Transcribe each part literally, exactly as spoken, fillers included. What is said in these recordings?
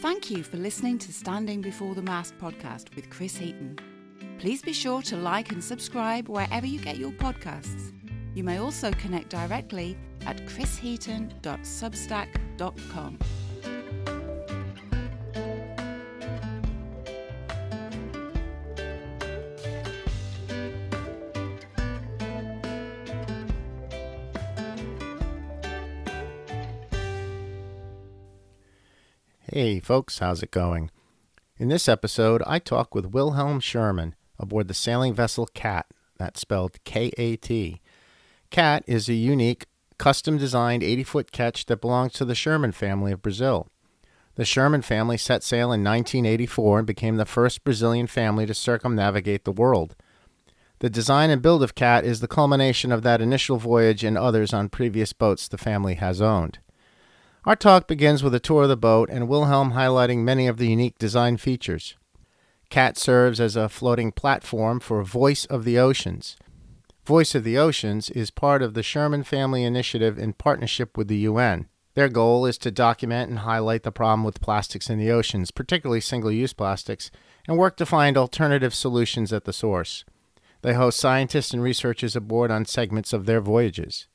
Thank you for listening to Standing Before the Mast podcast with Chris Heaton. Please be sure to like and subscribe wherever you get your podcasts. You may also connect directly at chris heaton dot substack dot com. Hey folks, how's it going? In this episode, I talk with Wilhelm Sherman aboard the sailing vessel CAT, that's spelled K A T. CAT is a unique, custom-designed eighty-foot ketch that belongs to the Sherman family of Brazil. The Sherman family set sail in nineteen eighty-four and became the first Brazilian family to circumnavigate the world. The design and build of CAT is the culmination of that initial voyage and others on previous boats the family has owned. Our talk begins with a tour of the boat and Wilhelm highlighting many of the unique design features. CAT serves as a floating platform for Voice of the Oceans. Voice of the Oceans is part of the Sherman Family Initiative in partnership with the U N. Their goal is to document and highlight the problem with plastics in the oceans, particularly single-use plastics, and work to find alternative solutions at the source. They host scientists and researchers aboard on segments of their voyages.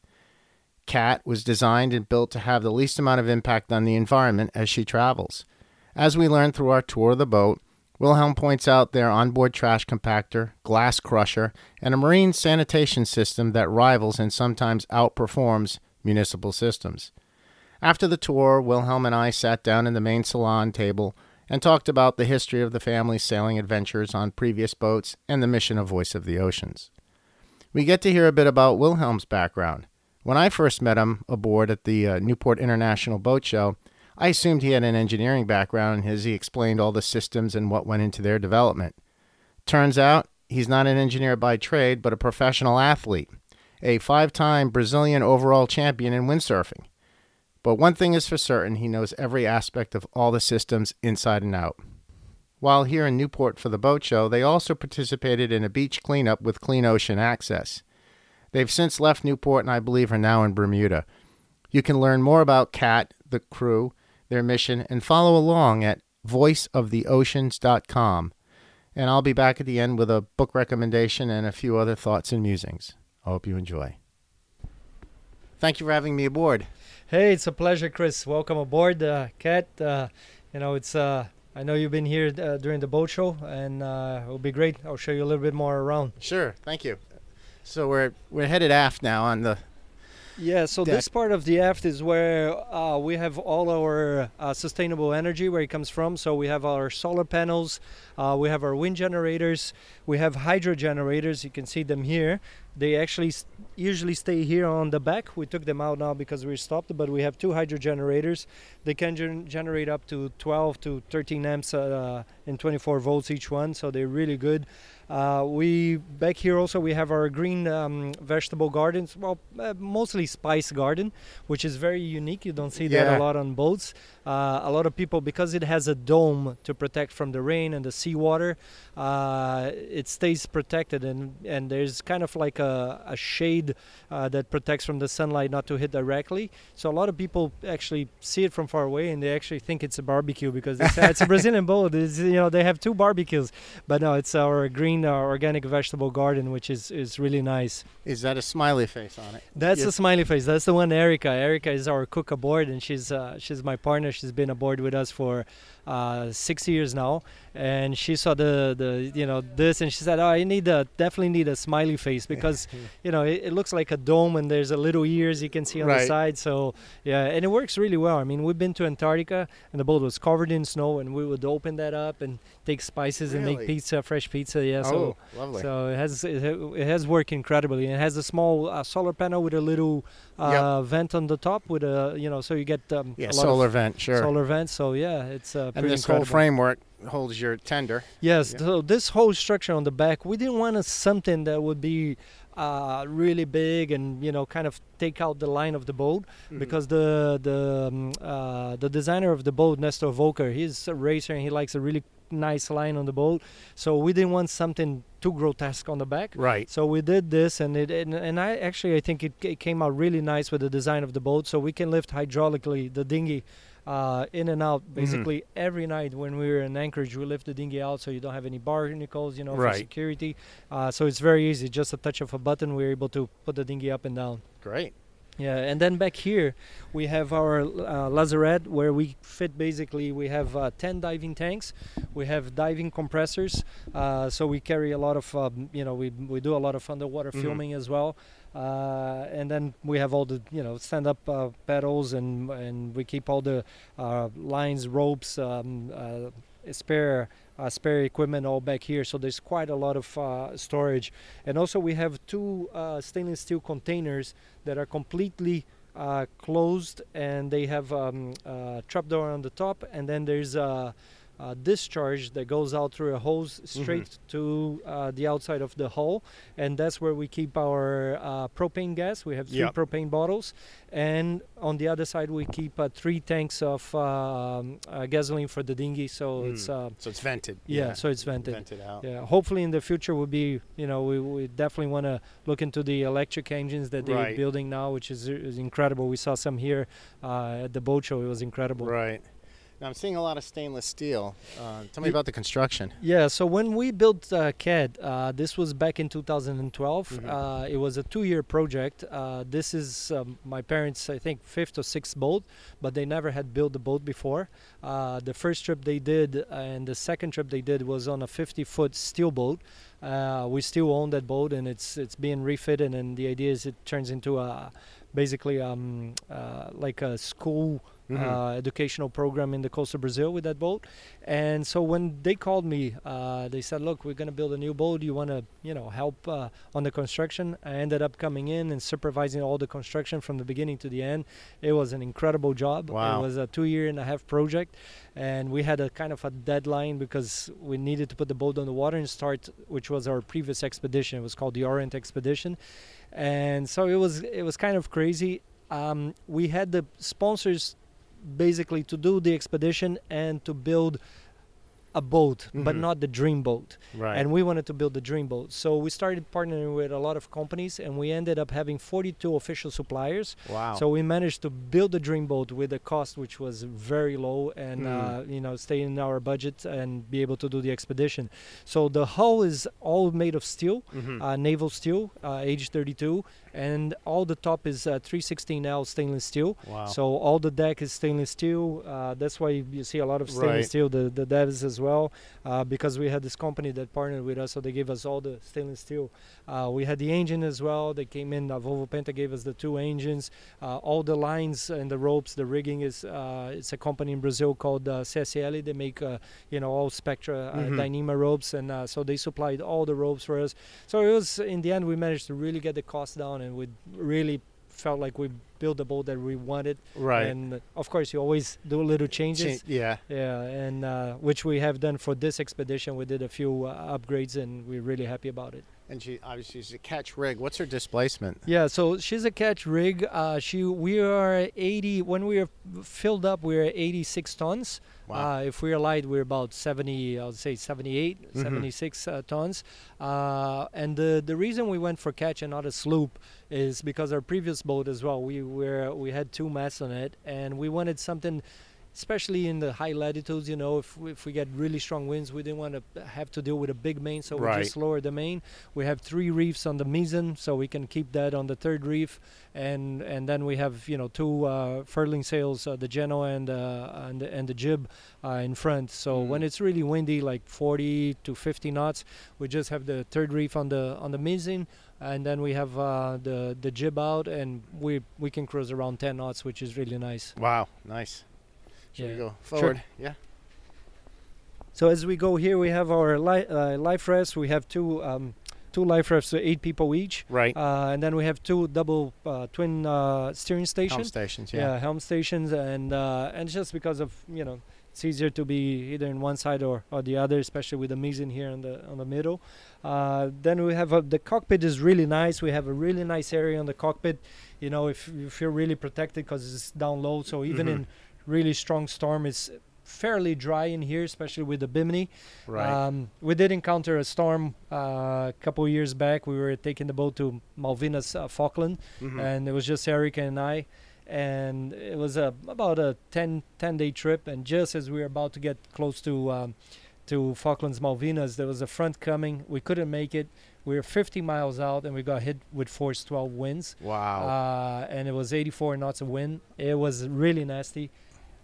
CAT was designed and built to have the least amount of impact on the environment as she travels. As we learn through our tour of the boat, Wilhelm points out their onboard trash compactor, glass crusher, and a marine sanitation system that rivals and sometimes outperforms municipal systems. After the tour, Wilhelm and I sat down in the main salon table and talked about the history of the family's sailing adventures on previous boats and the mission of Voice of the Oceans. We get to hear a bit about Wilhelm's background. When I first met him aboard at the uh, Newport International Boat Show, I assumed he had an engineering background as he explained all the systems and what went into their development. Turns out, he's not an engineer by trade, but a professional athlete, a five-time Brazilian overall champion in windsurfing. But one thing is for certain, he knows every aspect of all the systems inside and out. While here in Newport for the boat show, they also participated in a beach cleanup with Clean Ocean Access. They've since left Newport and I believe are now in Bermuda. You can learn more about CAT, the crew, their mission, and follow along at voice of the oceans dot com. And I'll be back at the end with a book recommendation and a few other thoughts and musings. I hope you enjoy. Thank you for having me aboard. Hey, it's a pleasure, Chris. Welcome aboard, uh, CAT. Uh, you know, it's uh, I know you've been here uh, during the boat show, and uh, it'll be great. I'll show you a little bit more around. Sure. Thank you. So we're we're headed aft now on the. Yeah, so deck. This part of the aft is where uh, we have all our uh, sustainable energy, where it comes from. So we have our solar panels, uh, we have our wind generators, we have hydro generators. You can see them here. They actually st- usually stay here on the back. We took them out now because we stopped, but we have two hydro generators. They can gen- generate up to twelve to thirteen amps uh, and twenty-four volts each one, so they're really good. Uh, we back here also we have our green um, vegetable gardens, well uh, mostly spice garden, which is very unique. You don't see yeah. that a lot on boats. Uh, a lot of people, because it has a dome to protect from the rain and the seawater, uh, it stays protected, and, and there's kind of like a, a shade uh, that protects from the sunlight not to hit directly. So a lot of people actually see it from far away and they actually think it's a barbecue because they say, it's a Brazilian boat. It's, you know, they have two barbecues, but no, it's our green our organic vegetable garden, which is, is really nice. Is that a smiley face on it? That's yes. a smiley face. That's the one, Erica. Erica is our cook aboard, and she's uh, she's my partner. She's been aboard with us for uh, six years now, and she saw the, the you know this, and she said, "Oh, I need a definitely need a smiley face because you know it, it looks like a dome, and there's a little ears you can see on right. the side." So yeah, and it works really well. I mean, we've been to Antarctica, and the boat was covered in snow, and we would open that up and take spices really? and make pizza, fresh pizza. Yeah, so oh, lovely. So it has it, it has worked incredibly. It has a small uh, solar panel with a little uh, yep. vent on the top with a you know, so you get um, yeah, a lot solar of vent. Sure. Solar vent, so yeah, it's uh, pretty incredible. And this whole framework holds your tender. Yes, yeah. So this whole structure on the back, we didn't want something that would be uh, really big and you know kind of take out the line of the boat mm-hmm. because the the um, uh, the designer of the boat, Nestor Volker, he's a racer and he likes a really nice line on the boat, so we didn't want something too grotesque on the back, right? So we did this, and it and, and I actually I think it, it came out really nice with the design of the boat, so we can lift hydraulically the dinghy uh, in and out. Basically, mm-hmm. every night when we were in Anchorage, we lift the dinghy out so you don't have any barnacles, you know, right. for security. Uh, so it's very easy. Just a touch of a button, we're able to put the dinghy up and down. Great. Yeah, and then back here, we have our uh, lazarette where we fit basically, we have uh, ten diving tanks, we have diving compressors, uh, so we carry a lot of, um, you know, we we do a lot of underwater mm-hmm. filming as well. Uh, and then we have all the, you know, stand-up uh, paddles and, and we keep all the uh, lines, ropes, um, uh, spare Uh, spare equipment all back here, so there's quite a lot of uh, storage. And also we have two uh, stainless steel containers that are completely uh, closed, and they have um, a trapdoor on the top, and then there's a, a discharge that goes out through a hose straight mm-hmm. to uh, the outside of the hull, and that's where we keep our uh, propane gas. We have three yep. propane bottles, and on the other side we keep uh, three tanks of uh, um, uh, gasoline for the dinghy, so mm. it's uh, so it's vented. Yeah, yeah, so it's vented. Vented out. Yeah, hopefully in the future we'll be, you know, we, we definitely want to look into the electric engines that they're right. building now, which is, is incredible. We saw some here uh, at the boat show. It was incredible. Right. Now I'm seeing a lot of stainless steel. Uh, tell me about the construction. Yeah, so when we built uh, C A D, uh, this was back in two thousand twelve. Mm-hmm. Uh, it was a two-year project. Uh, this is um, my parents', I think, fifth or sixth boat, but they never had built a boat before. Uh, the first trip they did and the second trip they did was on a fifty-foot steel boat. Uh, we still own that boat, and it's it's being refitted, and the idea is it turns into a basically um, uh, like a school mm-hmm. uh, educational program in the coast of Brazil with that boat. And so when they called me, uh, they said, look, we're going to build a new boat. Do you want to, you know, help uh, on the construction? I ended up coming in and supervising all the construction from the beginning to the end. It was an incredible job. Wow. It was a two year and a half project. And we had a kind of a deadline because we needed to put the boat on the water and start, which was our previous expedition. It was called the Orient Expedition. And so it was it was kind of crazy. Um, we had the sponsors basically to do the expedition and to build a boat, mm-hmm. but not the dream boat. Right. And we wanted to build the dream boat. So we started partnering with a lot of companies, and we ended up having forty-two official suppliers. Wow. So we managed to build the dream boat with a cost which was very low and, mm. uh, you know, stay in our budget and be able to do the expedition. So the hull is all made of steel, mm-hmm. uh, naval steel, uh, age thirty-two. And all the top is uh, three sixteen L stainless steel. Wow. So all the deck is stainless steel. Uh, that's why you see a lot of stainless right. steel, the, the devs as well, uh, because we had this company that partnered with us, so they gave us all the stainless steel. Uh, we had the engine as well. They came in, uh, Volvo Penta gave us the two engines. Uh, all the lines and the ropes, the rigging is, uh, it's a company in Brazil called uh, C S L. They make, uh, you know, all Spectra uh, mm-hmm. Dyneema ropes, and uh, so they supplied all the ropes for us. So it was, in the end, we managed to really get the cost down, and we really felt like we built the boat that we wanted. Right. And of course, you always do little changes. Ch- yeah. Yeah, and uh, which we have done for this expedition. We did a few uh, upgrades, and we're really happy about it. And she obviously is a catch rig. What's her displacement? Yeah, so she's a catch rig. Uh, she we are eighty when we are filled up. We are eighty-six tons. Wow. Uh, if we are light, we're about seventy. I would say seventy-eight, mm-hmm. seventy-six uh, tons. Uh, and the the reason we went for catch and not a sloop is because our previous boat as well. We were we had two masts on it, and we wanted something. Especially in the high latitudes, you know, if we, if we get really strong winds, we didn't want to have to deal with a big main, so right. we just lower the main. We have three reefs on the mizzen, so we can keep that on the third reef, and and then we have, you know, two uh, furling sails, uh, the genoa and uh, and and the jib uh, in front. So mm. when it's really windy, like forty to fifty knots, we just have the third reef on the on the mizzen. And then we have uh, the the jib out, and we we can cruise around ten knots, which is really nice. Wow, nice. Should yeah. we go forward? Sure. Yeah. So as we go here, we have our li- uh, life rafts. We have two um, two life rafts, so eight people each. Right. Uh, and then we have two double uh, twin uh, steering stations. Helm stations, yeah. Yeah, helm stations, and uh, and just because of, you know, it's easier to be either in one side or, or the other, especially with the mizzen here on the on the middle. Uh, then we have a, the cockpit is really nice. We have a really nice area on the cockpit. You know, if you feel really protected because it's down low, so even mm-hmm. in really strong storm, it's fairly dry in here, especially with the bimini. Right. Um, we did encounter a storm uh, a couple of years back. We were taking the boat to Malvinas, uh, Falkland, mm-hmm. and it was just Erica and I. and it was a about a ten, ten day trip. And just as we were about to get close to um, to Falklands Malvinas, there was a front coming. We couldn't make it. We were fifty miles out, and we got hit with force twelve winds. Wow. Uh, and it was eighty-four knots of wind. It was really nasty.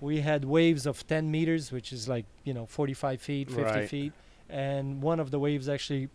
We had waves of ten meters, which is like, you know, forty-five feet, fifty right. feet. And one of the waves actually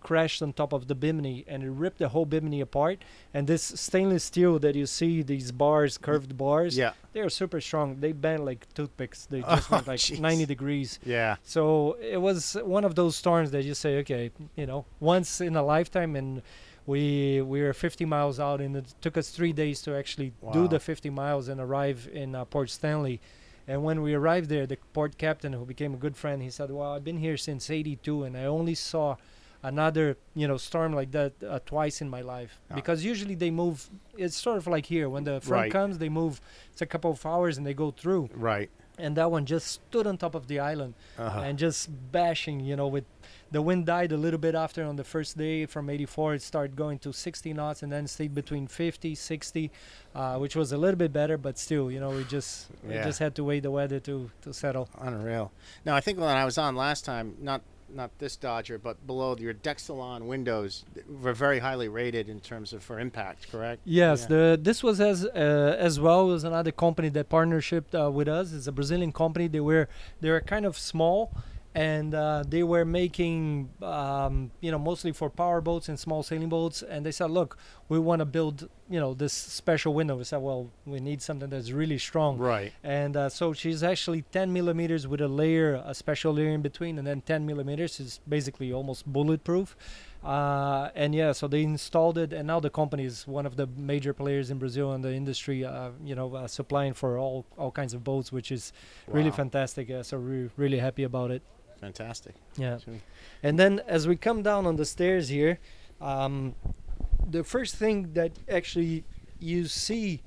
crashed on top of the bimini, and it ripped the whole bimini apart. And this stainless steel that you see, these bars, curved bars, yeah. they are super strong. They bend like toothpicks. They just oh, went like geez. ninety degrees. Yeah. So it was one of those storms that you say, okay, you know, once in a lifetime. And we we were fifty miles out, and it took us three days to actually wow. do the fifty miles and arrive in uh, Port Stanley. And when we arrived there, the port captain, who became a good friend, he said, well, I've been here since eighty-two, and I only saw another, you know, storm like that uh, twice in my life. Yeah. Because usually they move, it's sort of like here, when the front right. comes, they move, it's a couple of hours and they go through. Right. And that one just stood on top of the island uh-huh. and just bashing, you know, with the wind died a little bit after on the first day from eighty-four, it started going to sixty knots and then stayed between fifty, sixty, uh, which was a little bit better, but still, you know, we just yeah. we just had to wait the weather to, to settle. Unreal. Now, I think when I was on last time, not not this Dodger, but below your Dexalon windows were very highly rated in terms of for impact, correct? Yes, yeah. the this was as uh, as well as another company that partnershiped uh, with us. It's a Brazilian company. They were they were kind of small, and uh, they were making um, you know, mostly for power boats and small sailing boats. And they said, look, we want to build, you know, this special window. We said, well, we need something that's really strong. Right. And uh, so she's actually ten millimeters with a layer, a special layer in between, and then ten millimeters is basically almost bulletproof. Uh, and yeah, so they installed it, and now the company is one of the major players in Brazil and in the industry, uh, you know, uh, supplying for all, all kinds of boats, which is wow. really fantastic. Uh, so we're really happy about it. Fantastic. Yeah. Sure. And then as we come down on the stairs here, um, the first thing that actually you see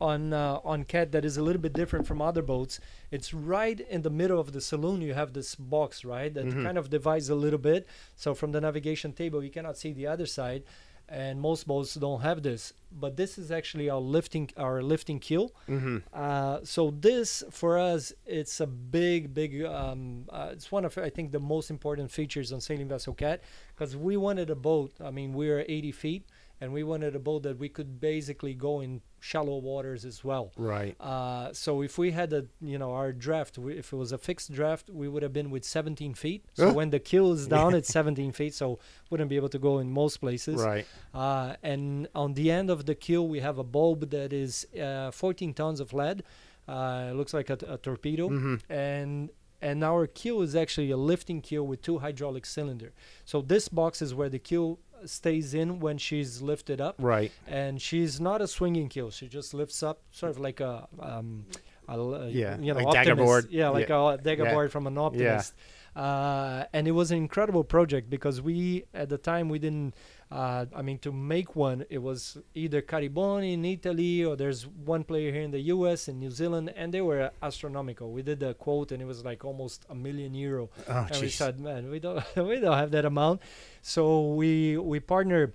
on uh, on C A T that is a little bit different from other boats, it's right in the middle of the saloon. You have this box, right, that mm-hmm. kind of divides a little bit. So from the navigation table, you cannot see the other side, and most boats don't have this. But this is actually our lifting our lifting keel. Mm-hmm. Uh, so this, for us, it's a big, big, um, uh, it's one of, I think, the most important features on Sailing Vessel C A T, because we wanted a boat, I mean, we are eighty feet, and we wanted a boat that we could basically go in shallow waters as well. Right. Uh, so if we had a, you know, our draft, we, if it was a fixed draft, we would have been with seventeen feet. So oh. when the keel is down, it's seventeen feet. So wouldn't be able to go in most places. Right. Uh, and on the end of the keel, we have a bulb that is uh, fourteen tons of lead. Uh, it looks like a, a torpedo. Mm-hmm. And and our keel is actually a lifting keel with two hydraulic cylinder. So this box is where the keel stays in when she's lifted up, right? And she's not a swinging keel. She just lifts up, sort of like a um a, yeah you know like dagger board. yeah like yeah. a dagger yeah. board from an optimist. yeah. Uh and it was an incredible project, because we at the time we didn't uh I mean, to make one, it was either Cariboni in Italy, or there's one player here in the U S and New Zealand, and they were astronomical. We did the quote, and it was like almost a million euro. Oh, and geez. We said, man, we don't we don't have that amount. So we we partnered,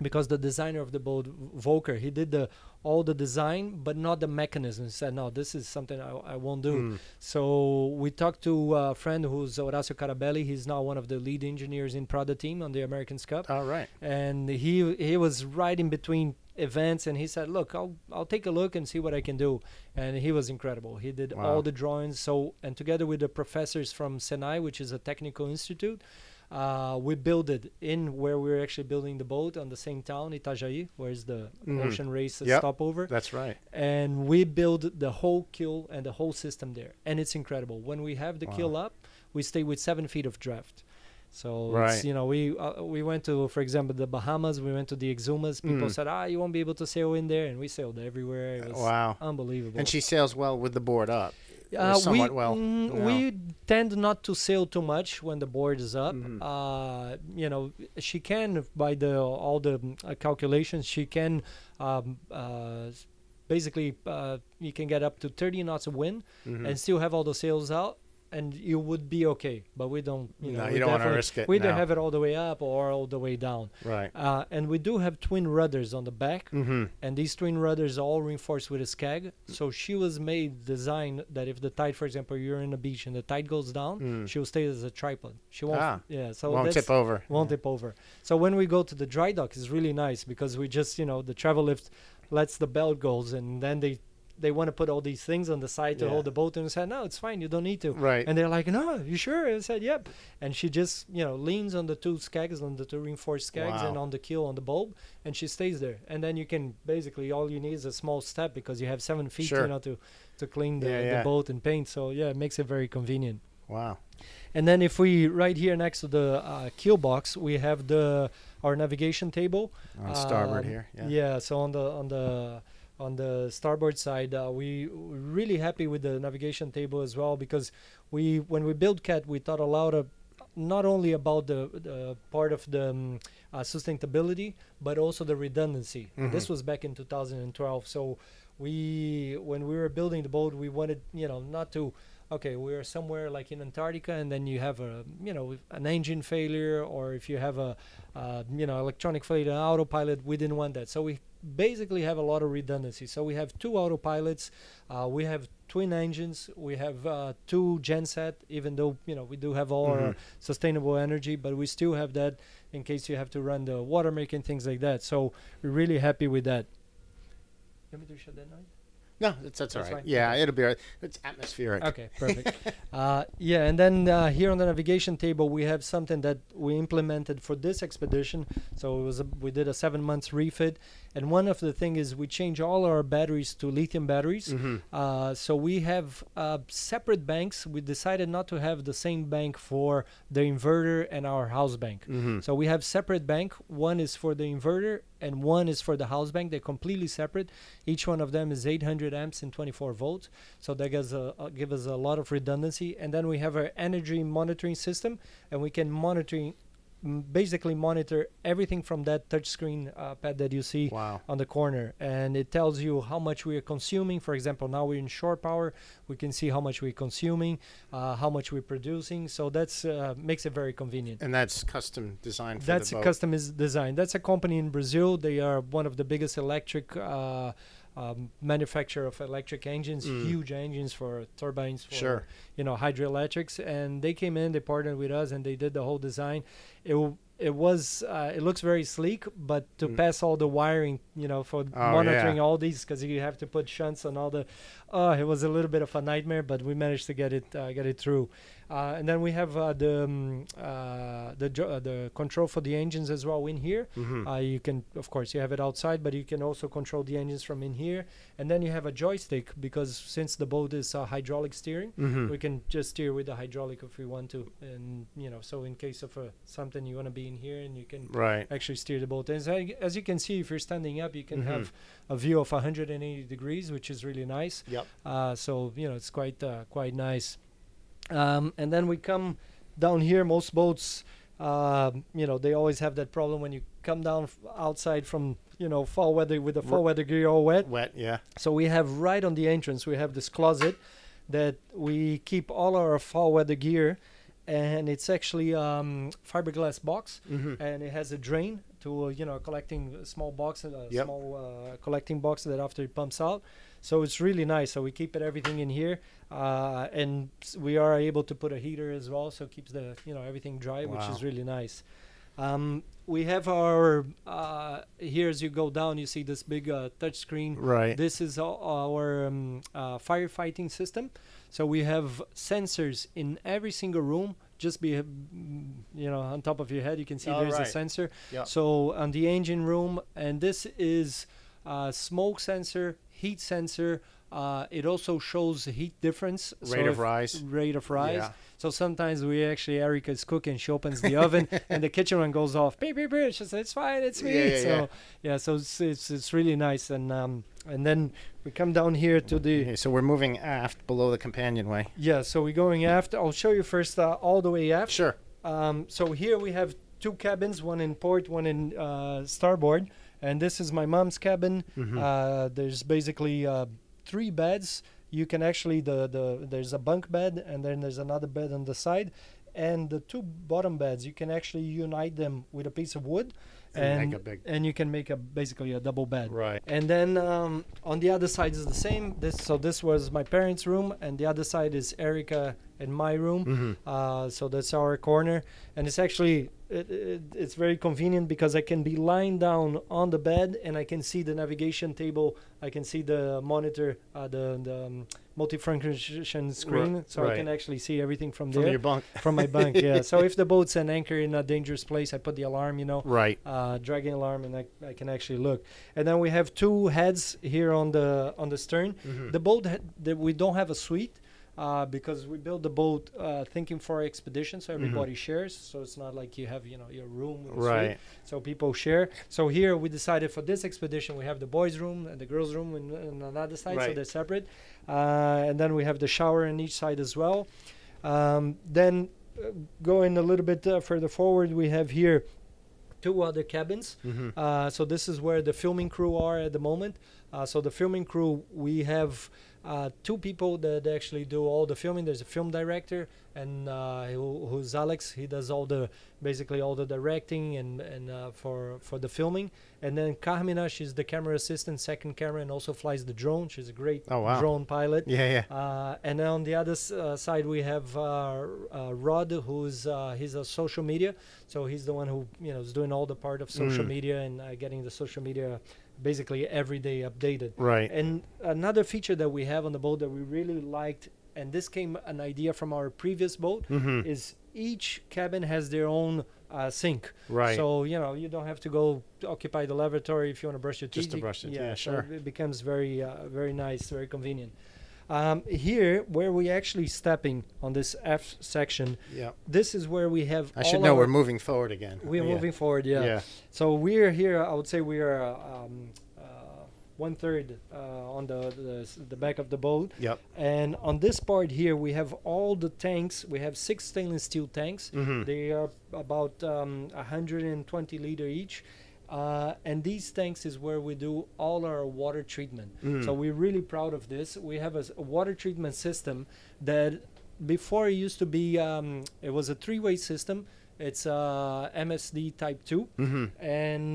because the designer of the boat, Volker, he did the all the design, but not the mechanism. He said, no, this is something I, I won't do. Mm. So we talked to a friend who's Horacio Carabelli. He's now one of the lead engineers in Prada team on the Americans Cup. All right. And he he was right in between events, and he said, look, I'll I'll take a look and see what I can do. And he was incredible. He did wow. all the drawings. So, and together with the professors from Senai, which is a technical institute, Uh, we build it in where we were actually building the boat, on the same town, Itajaí, where is the mm. ocean race yep. stopover. That's right. And we build the whole keel and the whole system there. And it's incredible. When we have the wow. keel up, we stay with seven feet of draft. So, right. it's, you know, we uh, we went to, for example, the Bahamas. We went to the Exumas. People mm. said, ah, you won't be able to sail in there. And we sailed everywhere. It was wow. unbelievable. And she sails well with the board up. Uh, somewhat we, well, mm, you know. We tend not to sail too much when the board is up. Mm-hmm. Uh, you know, she can, by the all the uh, calculations, she can um, uh, basically, uh, you can get up to thirty knots of wind mm-hmm. and still have all the sails out. and you would be okay, but we don't, you know, no, you don't want to risk it. We no. don't have it all the way up or all the way down. Right. Uh, and we do have twin rudders on the back, mm-hmm. and these twin rudders are all reinforced with a skag. So she was made design that if the tide, for example, you're in a beach and the tide goes down, mm. she will stay as a tripod. She won't. Ah, yeah. So won't tip over. Won't yeah. tip over. So when we go to the dry dock, it's really nice because we just, you know, the travel lift lets the belt goes, and then they. They want to put all these things on the side to yeah. hold the boat, and I said, no, it's fine. You don't need to. Right. And they're like, no, you sure? I said, yep. And she just, you know, leans on the two skags, on the two reinforced skags, wow. and on the keel, on the bulb, and she stays there. And then you can basically, all you need is a small step because you have seven feet, sure. you know, to, to clean the, yeah, yeah. the boat and paint. So, yeah, it makes it very convenient. Wow. And then if we, right here next to the uh, keel box, we have the our navigation table. On starboard um, here. Yeah. yeah, so on the on the... on the starboard side, uh, we we're really happy with the navigation table as well, because we when we built CAT, we thought a lot of not only about the, the part of the um, uh, sustainability, but also the redundancy. Mm-hmm. This was back in two thousand twelve. So we when we were building the boat, we wanted, you know, not to, okay, we're somewhere like in Antarctica, and then you have a, you know, an engine failure, or if you have a, uh, you know, electronic failure, an autopilot. We didn't want that. So we basically have a lot of redundancy. So we have two autopilots, uh, we have twin engines, we have uh, two genset, even though, you know, we do have all mm-hmm. our sustainable energy, but we still have that in case you have to run the water making things like that. So we're really happy with that. You want me to shut that night? No, it's, that's, that's all right. Fine. Yeah, it'll be all right. It's atmospheric. Okay, perfect. uh, yeah, and then uh, here on the navigation table, we have something that we implemented for this expedition. So it was a, we did a seven months refit. And one of the things is we change all our batteries to lithium batteries. Mm-hmm. Uh, so we have uh, separate banks. We decided not to have the same bank for the inverter and our house bank. Mm-hmm. So we have separate bank. One is for the inverter and one is for the house bank. They're completely separate. Each one of them is eight hundred amps and twenty-four volts. So that gives, a, uh, gives us a lot of redundancy. And then we have our energy monitoring system, and we can monitor basically monitor everything from that touchscreen uh, pad that you see wow. on the corner, and it tells you how much we are consuming. For example, now we're in shore power, we can see how much we're consuming, uh, how much we're producing. So that's uh, makes it very convenient. And that's custom designed for that's the boat. Custom is designed. That's a company in Brazil. They are one of the biggest electric uh, um, manufacturer of electric engines, mm. huge engines for turbines, for sure. you know, hydroelectrics. And they came in, they partnered with us, and they did the whole design. It w- it was uh, it looks very sleek, but to mm. pass all the wiring, you know, for oh, monitoring yeah. all these, because you have to put shunts on all the, uh, it was a little bit of a nightmare, but we managed to get it uh, get it through. Uh, and then we have uh, the um, uh, the jo- uh, the control for the engines as well in here. Mm-hmm. Uh, you can, of course, you have it outside, but you can also control the engines from in here. And then you have a joystick, because since the boat is uh, hydraulic steering, mm-hmm. we can just steer with the hydraulic if we want to. And, you know, so in case of uh, something you want to be in here, and you can right. actually steer the boat. And as, as you can see, if you're standing up, you can mm-hmm. have a view of one hundred eighty degrees, which is really nice. Yep. Uh, so, you know, it's quite uh, quite nice. Um, and then we come down here. Most boats, uh, you know, they always have that problem when you come down f- outside from, you know, fall weather with the fall R- weather gear all wet. Wet, yeah. So we have right on the entrance, we have this closet that we keep all our fall weather gear, and it's actually um, fiberglass box, mm-hmm. and it has a drain to, uh, you know, collecting small box, a yep. small uh, collecting box that after it pumps out. So it's really nice. So we keep it everything in here, uh, and we are able to put a heater as well, so it keeps the, you know, everything dry, wow. which is really nice. Um, we have our uh, here as you go down, you see this big uh, touch screen. Right. This is our um, uh, firefighting system. So we have sensors in every single room. Just be, you know, on top of your head, you can see All there's right. a sensor. Yep. So on the engine room, and this is uh, smoke sensor, heat sensor, uh, it also shows heat difference. Rate so of rise. Rate of rise. Yeah. So sometimes we actually, Erica is cooking, she opens the oven, and the kitchen one goes off. Beep, beep, beep. She says, it's fine, it's me. Yeah, yeah, so, yeah, yeah so it's, it's it's really nice. And um, and then we come down here to the... Okay, so we're moving aft below the companionway. Yeah, so we're going aft. I'll show you first uh, all the way aft. Sure. Um, so here we have two cabins, one in port, one in uh, starboard. And this is my mom's cabin. Mm-hmm. Uh, there's basically uh, three beds, you can actually, the, the there's a bunk bed and then there's another bed on the side, and the two bottom beds, you can actually unite them with a piece of wood, and and, and you can make a basically a double bed. Right. And then um, on the other side is the same. This so this was my parents' room, and the other side is Erica and my room. Mm-hmm. Uh, so that's our corner, and it's actually it, it, it's very convenient because I can be lying down on the bed and I can see the navigation table. I can see the monitor, uh, the the um, multi-function screen, right, so right. I can actually see everything from, from there. From your bunk. From my bunk, yeah. So if the boat's an anchor in a dangerous place, I put the alarm, you know. Right. Uh, Uh, dragging alarm, and I, I can actually look. And then we have two heads here on the on the stern. Mm-hmm. The boat ha- that we don't have a suite uh, because we built the boat uh, thinking for expedition, so everybody mm-hmm. shares. So it's not like you have you know your room with a right. suite, so people share. So here we decided for this expedition we have the boys' room and the girls' room and, and another side, right. so they're separate. Uh, and then we have the shower on each side as well. Um, then uh, going a little bit uh, further forward, we have here two other cabins. Mm-hmm. Uh, so this is where the filming crew are at the moment. Uh, so the filming crew, we have uh, two people that actually do all the filming. There's a film director, and uh, who, who's Alex. He does all the basically all the directing and and uh, for for the filming. And then Carmina, she's the camera assistant, second camera, and also flies the drone. She's a great oh, wow. drone pilot. Yeah, yeah. Uh, and then on the other s- uh, side, we have uh, uh, Rod, who's uh, he's a social media. So he's the one who you know is doing all the part of social mm. media and uh, getting the social media. Basically every day updated. Right. And another feature that we have on the boat that we really liked, and this came an idea from our previous boat, mm-hmm. is each cabin has their own uh, sink. Right. So, you know, you don't have to go to occupy the lavatory if you want to brush your teeth. Just to brush it, yeah, yeah sure. So it becomes very, uh, very nice, very convenient. Um, here, where we actually stepping on this F section, yeah. this is where we have. I all should know we're moving forward again. We're yeah. moving forward, yeah. yeah. So we're here. I would say we are um, uh, one third uh, on the, the the back of the boat. Yep. And on this part here, we have all the tanks. We have six stainless steel tanks. Mm-hmm. They are about um, one hundred twenty liter each. Uh, and these tanks is where we do all our water treatment. Mm. So we're really proud of this. We have a, a water treatment system that before it used to be, um, it was a three-way system. It's uh, M S D type two. Mm-hmm. And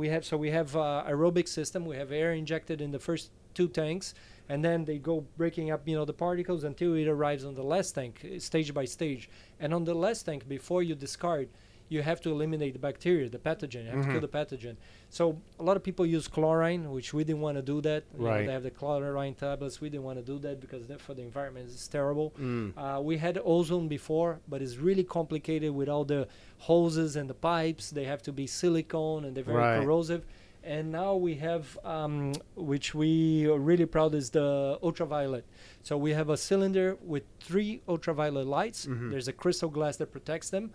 we have, so we have uh, aerobic system. We have air injected in the first two tanks. And then they go breaking up, you know, the particles until it arrives on the last tank, stage by stage. And on the last tank, before you discard, you have to eliminate the bacteria, the pathogen. You have mm-hmm. to kill the pathogen. So a lot of people use chlorine, which we didn't want to do that. Right. You know, they have the chlorine tablets. We didn't want to do that because that for the environment it's terrible. Mm. Uh, we had ozone before, but it's really complicated with all the hoses and the pipes. They have to be silicone and they're very right. corrosive. And now we have, um, which we are really proud is the ultraviolet. So we have a cylinder with three ultraviolet lights. Mm-hmm. There's a crystal glass that protects them.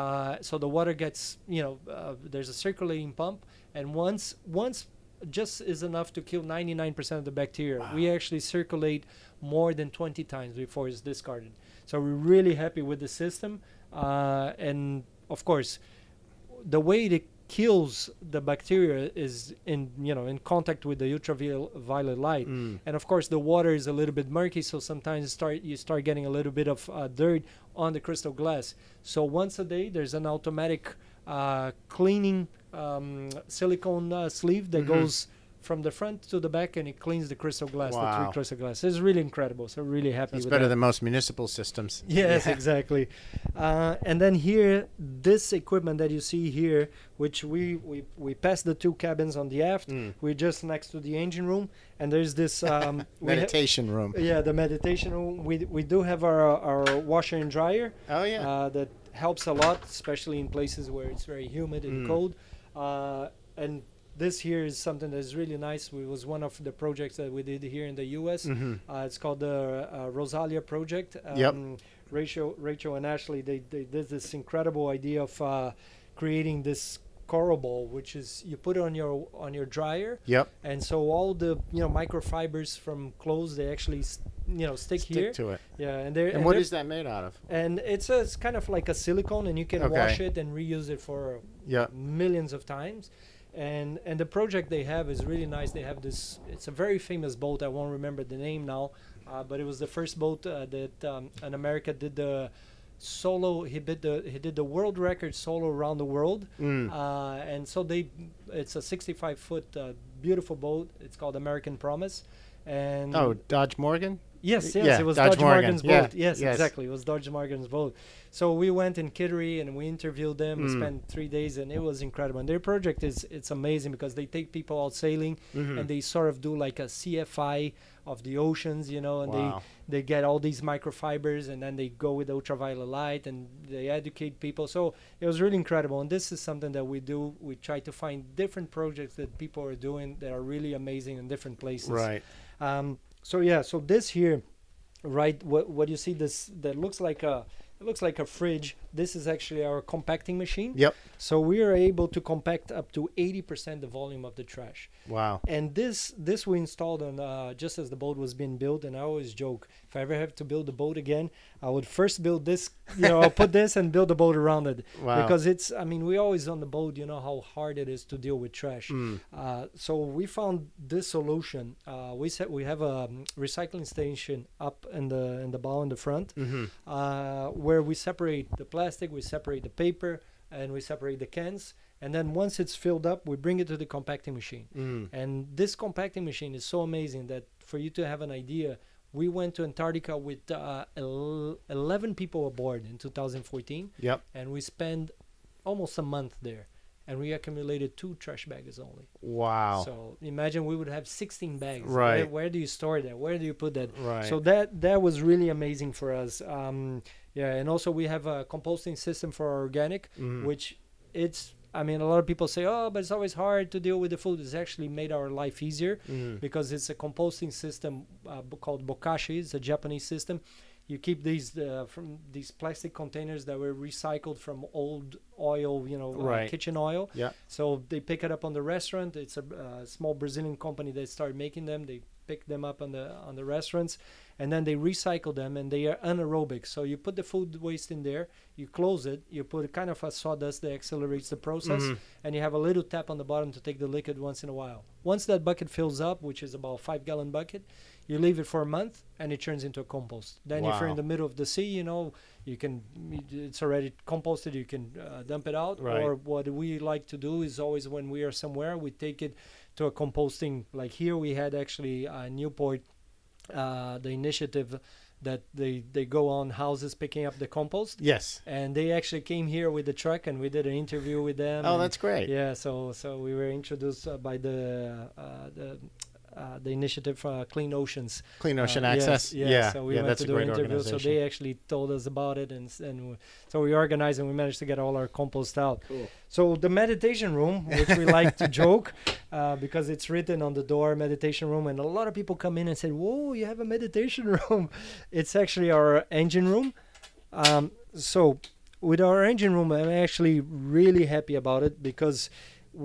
Uh, so the water gets, you know, uh, there's a circulating pump, and once, once just is enough to kill ninety-nine percent of the bacteria. Wow. We actually circulate more than twenty times before it's discarded. So we're really happy with the system, uh, and of course, the way it kills the bacteria is in, you know, in contact with the ultraviolet light, mm. and of course the water is a little bit murky, so sometimes start you start getting a little bit of uh, dirt on the crystal glass. So once a day there's an automatic uh, cleaning um, silicone uh, sleeve that mm-hmm. goes from the front to the back, and it cleans the crystal glass, wow. the three crystal glass. It's really incredible. So really happy. It's with better that. than most municipal systems. Yes, yeah. exactly. Uh, and then here, this equipment that you see here, which we we we passed the two cabins on the aft. Mm. We're just next to the engine room, and there's this um, meditation ha- room. Yeah, the meditation room. We we do have our our washer and dryer. Oh yeah. Uh, that helps a lot, especially in places where it's very humid and mm. cold. Uh, and this here is something that's really nice. It was one of the projects that we did here in the U S Mm-hmm. Uh, it's called the uh, Rosalia Project. Um, yep. Rachel, Rachel and Ashley, they, they did this incredible idea of uh, creating this coral ball, which is you put it on your on your dryer. Yep. And so all the you know microfibers from clothes, they actually st- you know stick, stick here. Stick to it. Yeah. And, and, and what is that made out of? And it's a, it's kind of like a silicone, and you can okay. wash it and reuse it for yep. millions of times. And and the project they have is really nice. They have this, it's a very famous boat. I won't remember the name now. uh, but it was the first boat uh, that um, an American did the solo. He did the he did the world record solo around the world, mm. uh, and so they. It's a sixty-five foot uh, beautiful boat. It's called American Promise, and oh, Dodge Morgan. Yes, yes, yeah, it was Dodge, Dodge Morgan. Morgan's boat. Yeah. Yes, yes, exactly. It was Dodge Morgan's boat. So we went in Kittery and we interviewed them. Mm. We spent three days and it was incredible. And their project is it's amazing because they take people out sailing mm-hmm. and they sort of do like a C F I of the oceans, you know, and wow. they, they get all these microfibers and then they go with ultraviolet light and they educate people. So it was really incredible. And this is something that we do. We try to find different projects that people are doing that are really amazing in different places. Right. Um, So yeah, so this here, right? What what you see this that looks like a it looks like a fridge. This is actually our compacting machine. Yep. So we are able to compact up to eighty percent the volume of the trash. Wow. And this this we installed on uh, just as the boat was being built. And I always joke, if I ever have to build a boat again, I would first build this. You know, I'll put this and build a boat around it. Wow. Because it's I mean we always on the boat. You know how hard it is to deal with trash. Mm. Uh, so we found this solution. Uh, we said we have a um, recycling station up in the in the bow in the front, mm-hmm. uh, where we separate the plastic. We separate the paper and we separate the cans, and then once it's filled up we bring it to the compacting machine. Mm. And this compacting machine is so amazing that for you to have an idea, we went to Antarctica with uh, eleven people aboard in two thousand fourteen. Yep. And we spent almost a month there and we accumulated two trash bags only. Wow. So imagine we would have sixteen bags. Right. Where, where do you store that? Where do you put that? Right. So that that was really amazing for us. Um, yeah, and also we have a composting system for organic, mm. which it's, I mean, a lot of people say, oh, but it's always hard to deal with the food. It's actually made our life easier mm. because it's a composting system uh, called Bokashi. It's a Japanese system. You keep these uh, from these plastic containers that were recycled from old oil, you know, right. uh, kitchen oil. Yeah. So they pick it up on the restaurant. It's a uh, small Brazilian company that started making them. They pick them up on the on the restaurants, and then they recycle them, and they are anaerobic. So you put the food waste in there, you close it, you put kind of a sawdust that accelerates the process, mm-hmm. and you have a little tap on the bottom to take the liquid once in a while. Once that bucket fills up, which is about a five-gallon bucket, you leave it for a month, and it turns into a compost. Then wow. if you're in the middle of the sea, you know, you can, it's already composted, you can uh, dump it out. Right. Or what we like to do is always when we are somewhere, we take it to a composting. Like here we had actually uh, Newport, uh, the initiative that they, they go on houses picking up the compost. Yes. And they actually came here with the truck and we did an interview with them. Oh, that's great. Yeah, so so we were introduced uh, by the uh, the... Uh, the initiative for uh, Clean Oceans. Clean Ocean uh, Access. Yes, yes. Yeah, so we yeah, went to do an interview. So they actually told us about it, and and we, so we organized and we managed to get all our compost out. Cool. So the meditation room, which we like to joke, uh, because it's written on the door, meditation room, and a lot of people come in and say, "Whoa, you have a meditation room!" It's actually our engine room. Um, so with our engine room, I'm actually really happy about it because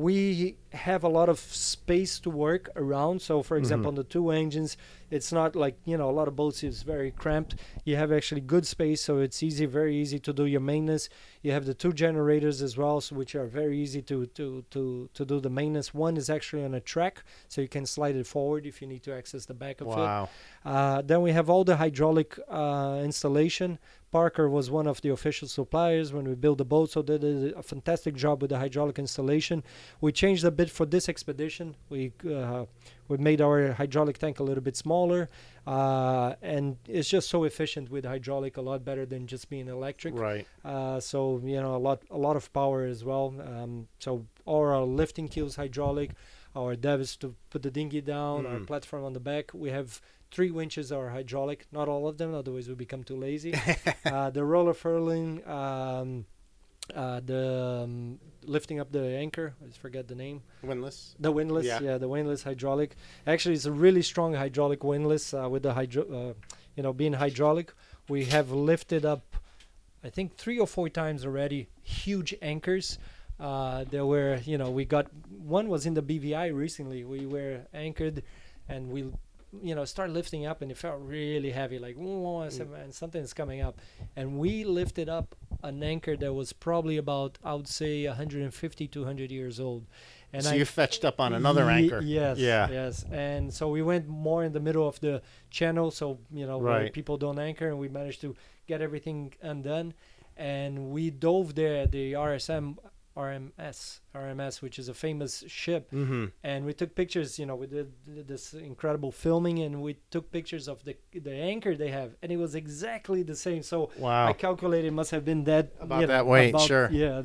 we have a lot of space to work around. So for example, mm-hmm. on the two engines, it's not like, you know, a lot of boats is very cramped. You have actually good space, so it's easy, very easy to do your maintenance. You have the two generators as well, so which are very easy to to to to do the maintenance. One is actually on a track, so you can slide it forward if you need to access the back of wow. it. Uh, then we have all the hydraulic uh, installation. Parker was one of the official suppliers when we built the boat, so they did a fantastic job with the hydraulic installation. We changed a bit for this expedition. We uh, we made our hydraulic tank a little bit smaller, uh, and it's just so efficient with hydraulic, a lot better than just being electric. Right. Uh, so you know a lot a lot of power as well. Um, so all our lifting keels hydraulic, our dev is to put the dinghy down, mm. our platform on the back. We have three winches are hydraulic, not all of them, otherwise we become too lazy. uh, the roller furling, um, uh, the um, lifting up the anchor, I just forget the name. Windlass? The windlass, yeah. yeah, the windlass hydraulic. Actually, it's a really strong hydraulic windlass uh, with the, hydro- uh, you know, being hydraulic. We have lifted up, I think, three or four times already, huge anchors. Uh, there were, you know, we got, one was in the B V I recently. We were anchored and we you know start lifting up and it felt really heavy, like mm. and something's coming up, and we lifted up an anchor that was probably about, I would say, one hundred fifty, two hundred years old. And so I, you fetched up on another y- anchor. Yes, yeah. yes. And so we went more in the middle of the channel, so, you know, right. where people don't anchor, and we managed to get everything undone. And we dove there at the R S M, R M S, R M S, which is a famous ship. Mm-hmm. And we took pictures, you know, we did this incredible filming, and we took pictures of the the anchor they have. And it was exactly the same. So wow. I calculated it must have been that. About you know, that weight, about, sure. Yeah.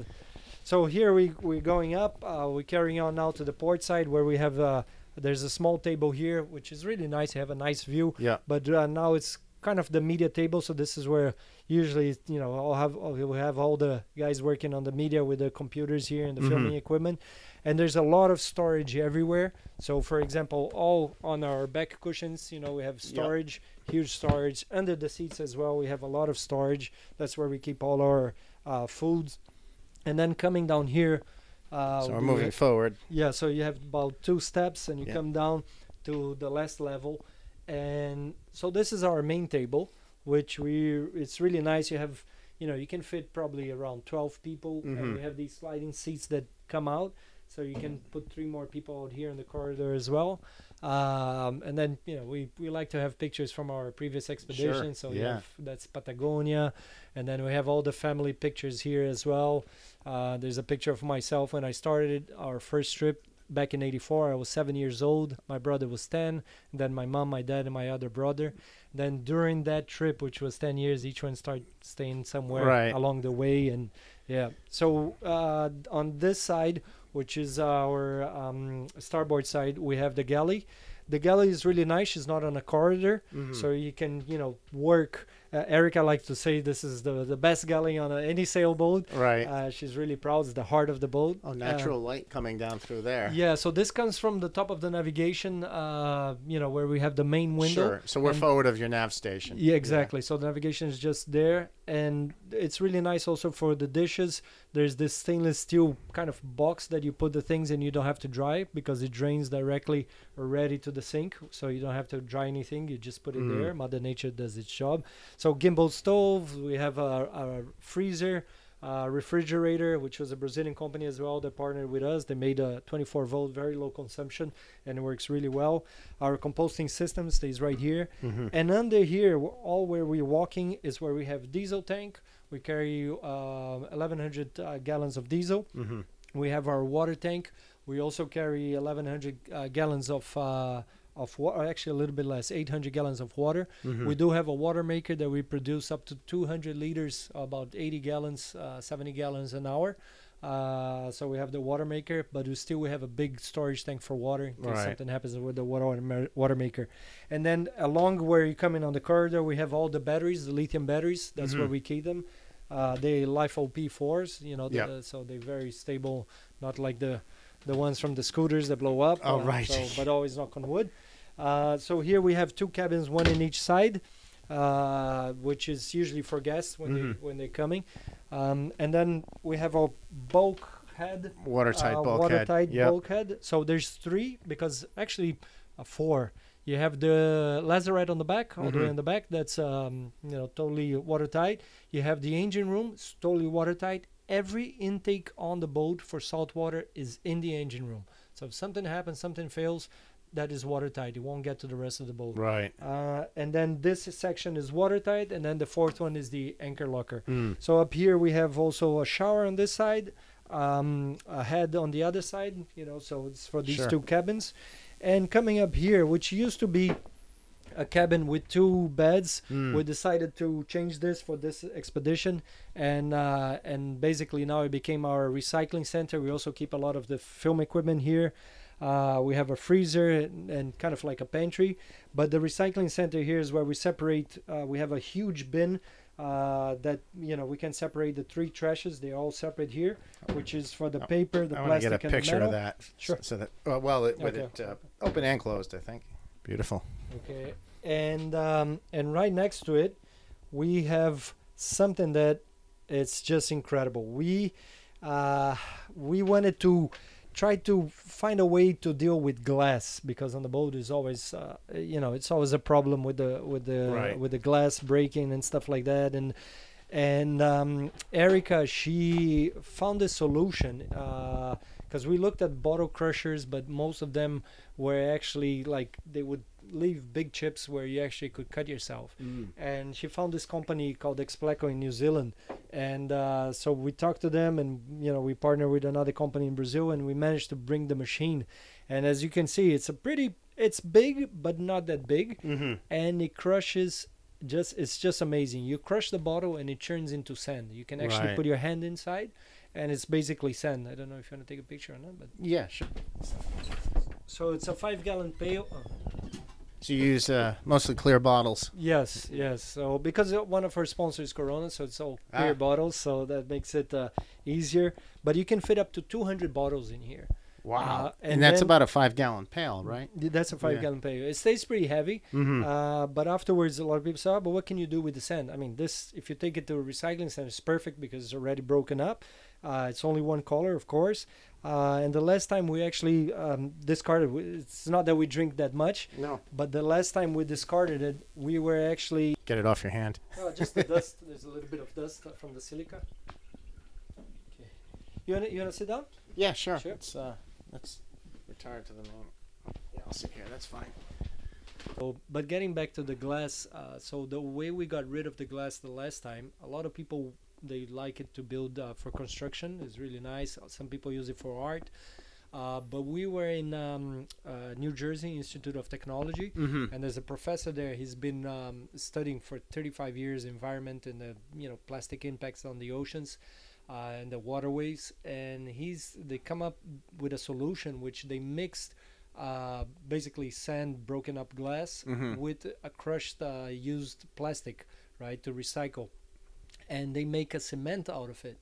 So here we, we're going up, uh, we're carrying on now to the port side where we have, uh, there's a small table here, which is really nice, you have a nice view, yeah. but uh, now it's kind of the media table, so this is where usually, you know, I'll have, we'll have all the guys working on the media with the computers here and the mm-hmm. filming equipment, and there's a lot of storage everywhere. So for example, all on our back cushions, you know, we have storage, yep. huge storage, under the seats as well, we have a lot of storage, that's where we keep all our uh, foods. And then coming down here, uh, so we're moving have, forward. Yeah, so you have about two steps, and you yeah. come down to the last level. And so this is our main table, which we it's really nice. You have, you know, you can fit probably around twelve people, mm-hmm. and we have these sliding seats that come out, so you can put three more people out here in the corridor as well. Um, and then, you know, we, we like to have pictures from our previous expedition. Sure. So yeah. you have, that's Patagonia. And then we have all the family pictures here as well. Uh, there's a picture of myself when I started our first trip back in eighty-four. I was seven years old. My brother was ten. And then my mom, my dad, and my other brother. Then during that trip, which was ten years, each one started staying somewhere right. along the way. And yeah, so uh, on this side, which is our um, starboard side, we have the galley. The galley is really nice. It's not on a corridor, mm-hmm. so you can, you know, work. Uh, Erica likes to say this is the, the best galley on a, any sailboat. Right. Uh, she's really proud. It's the heart of the boat. Oh, natural uh, light coming down through there. Yeah, so this comes from the top of the navigation, uh, you know, where we have the main window. Sure, so we're and, forward of your nav station. Yeah, exactly. Yeah. So the navigation is just there. And it's really nice also for the dishes. There's this stainless steel kind of box that you put the things in. You don't have to dry because it drains directly already to the sink. So you don't have to dry anything. You just put it mm. there. Mother Nature does its job. So gimbal stove, we have a, a freezer, a refrigerator, which was a Brazilian company as well that partnered with us. They made a twenty-four volt, very low consumption, and it works really well. Our composting system stays right here. Mm-hmm. And under here, all where we're walking is where we have diesel tank. We carry uh, eleven hundred uh, gallons of diesel. Mm-hmm. We have our water tank. We also carry eleven hundred uh, gallons of uh of water, actually a little bit less, eight hundred gallons of water. Mm-hmm. We do have a water maker that we produce up to two hundred liters, about eighty gallons, uh, seventy gallons an hour. Uh, so we have the water maker, but we still we have a big storage tank for water in case right. something happens with the water water maker. And then along where you come in on the corridor, we have all the batteries, the lithium batteries. That's mm-hmm. where we keep them. Uh, they LIFO P fours, you know, the, yep. uh, so they're very stable, not like the the ones from the scooters that blow up. Oh, uh, right. So, but always knock on wood. Uh, so here we have two cabins, one in each side, uh, which is usually for guests when, mm-hmm. they, when they're coming. Um, and then we have our bulkhead. Watertight uh, bulkhead. Watertight yep. bulkhead. So there's three because actually uh, four. You have the lazarette on the back, all mm-hmm. the way on the back. That's um, you know totally watertight. You have the engine room, it's totally watertight. Every intake on the boat for salt water is in the engine room. So if something happens, something fails, that is watertight. It won't get to the rest of the boat. Right. Uh, and then this section is watertight. And then the fourth one is the anchor locker. Mm. So up here we have also a shower on this side, um, a head on the other side, you know, so it's for these sure. two cabins. And coming up here, which used to be a cabin with two beds, mm. we decided to change this for this expedition. And uh, and basically now it became our recycling center. We also keep a lot of the film equipment here. Uh, we have a freezer and, and kind of like a pantry, but the recycling center here is where we separate. Uh, we have a huge bin uh, that, you know, we can separate the three trashes. They're all separate here, which is for the oh, paper, the I plastic, and the metal. I want to get a picture of that. Sure. So that, well, well it, with okay. it uh, open and closed, I think. Beautiful. Okay. And um, and right next to it, we have something that it's just incredible. We uh, we wanted to try to find a way to deal with glass because on the boat is always, uh, you know, it's always a problem with the with the right. with the glass breaking and stuff like that. And And um, Erica, she found a solution because uh, we looked at bottle crushers, but most of them were actually like they would leave big chips where you actually could cut yourself. Mm. And she found this company called Expleco in New Zealand. And uh, so we talked to them, and you know, we partnered with another company in Brazil, and we managed to bring the machine. And as you can see, it's a pretty, it's big, but not that big. Mm-hmm. And it crushes just, it's just amazing. You crush the bottle and it turns into sand. You can actually right. put your hand inside and it's basically sand. I don't know if you want to take a picture or not, but yeah, sure. So it's a five gallon pail. Oh. So you use uh, mostly clear bottles. Yes, yes. So because one of our sponsors is Corona, so it's all clear ah. bottles, so that makes it uh, easier. But you can fit up to two hundred bottles in here. Wow. Uh, and, and that's then, about a five-gallon pail, right? That's a five-gallon yeah. pail. It stays pretty heavy, mm-hmm. uh, but afterwards a lot of people say, oh, but what can you do with the sand? I mean, this, if you take it to a recycling center, it's perfect because it's already broken up. Uh, it's only one color, of course. Uh, and the last time we actually um, discarded, it's not that we drink that much, no. but the last time we discarded it, we were actually... Get it off your hand. Oh, just the dust. There's a little bit of dust from the silica. Okay. You want to you wanna sit down? Yeah, sure. sure. It's, uh, Let's retire to the moment. Yeah, I'll sit here. That's fine. So, but getting back to the glass, uh, so the way we got rid of the glass the last time, a lot of people, they like it to build uh, for construction. It's really nice. Some people use it for art. Uh, but we were in um, uh, New Jersey Institute of Technology, mm-hmm. and there's a professor there. He's been um, studying for thirty-five years environment and the you know plastic impacts on the oceans. Uh, and the waterways, and he's they come up with a solution which they mixed uh, basically sand, broken up glass mm-hmm. with a crushed uh, used plastic, right, to recycle, and they make a cement out of it,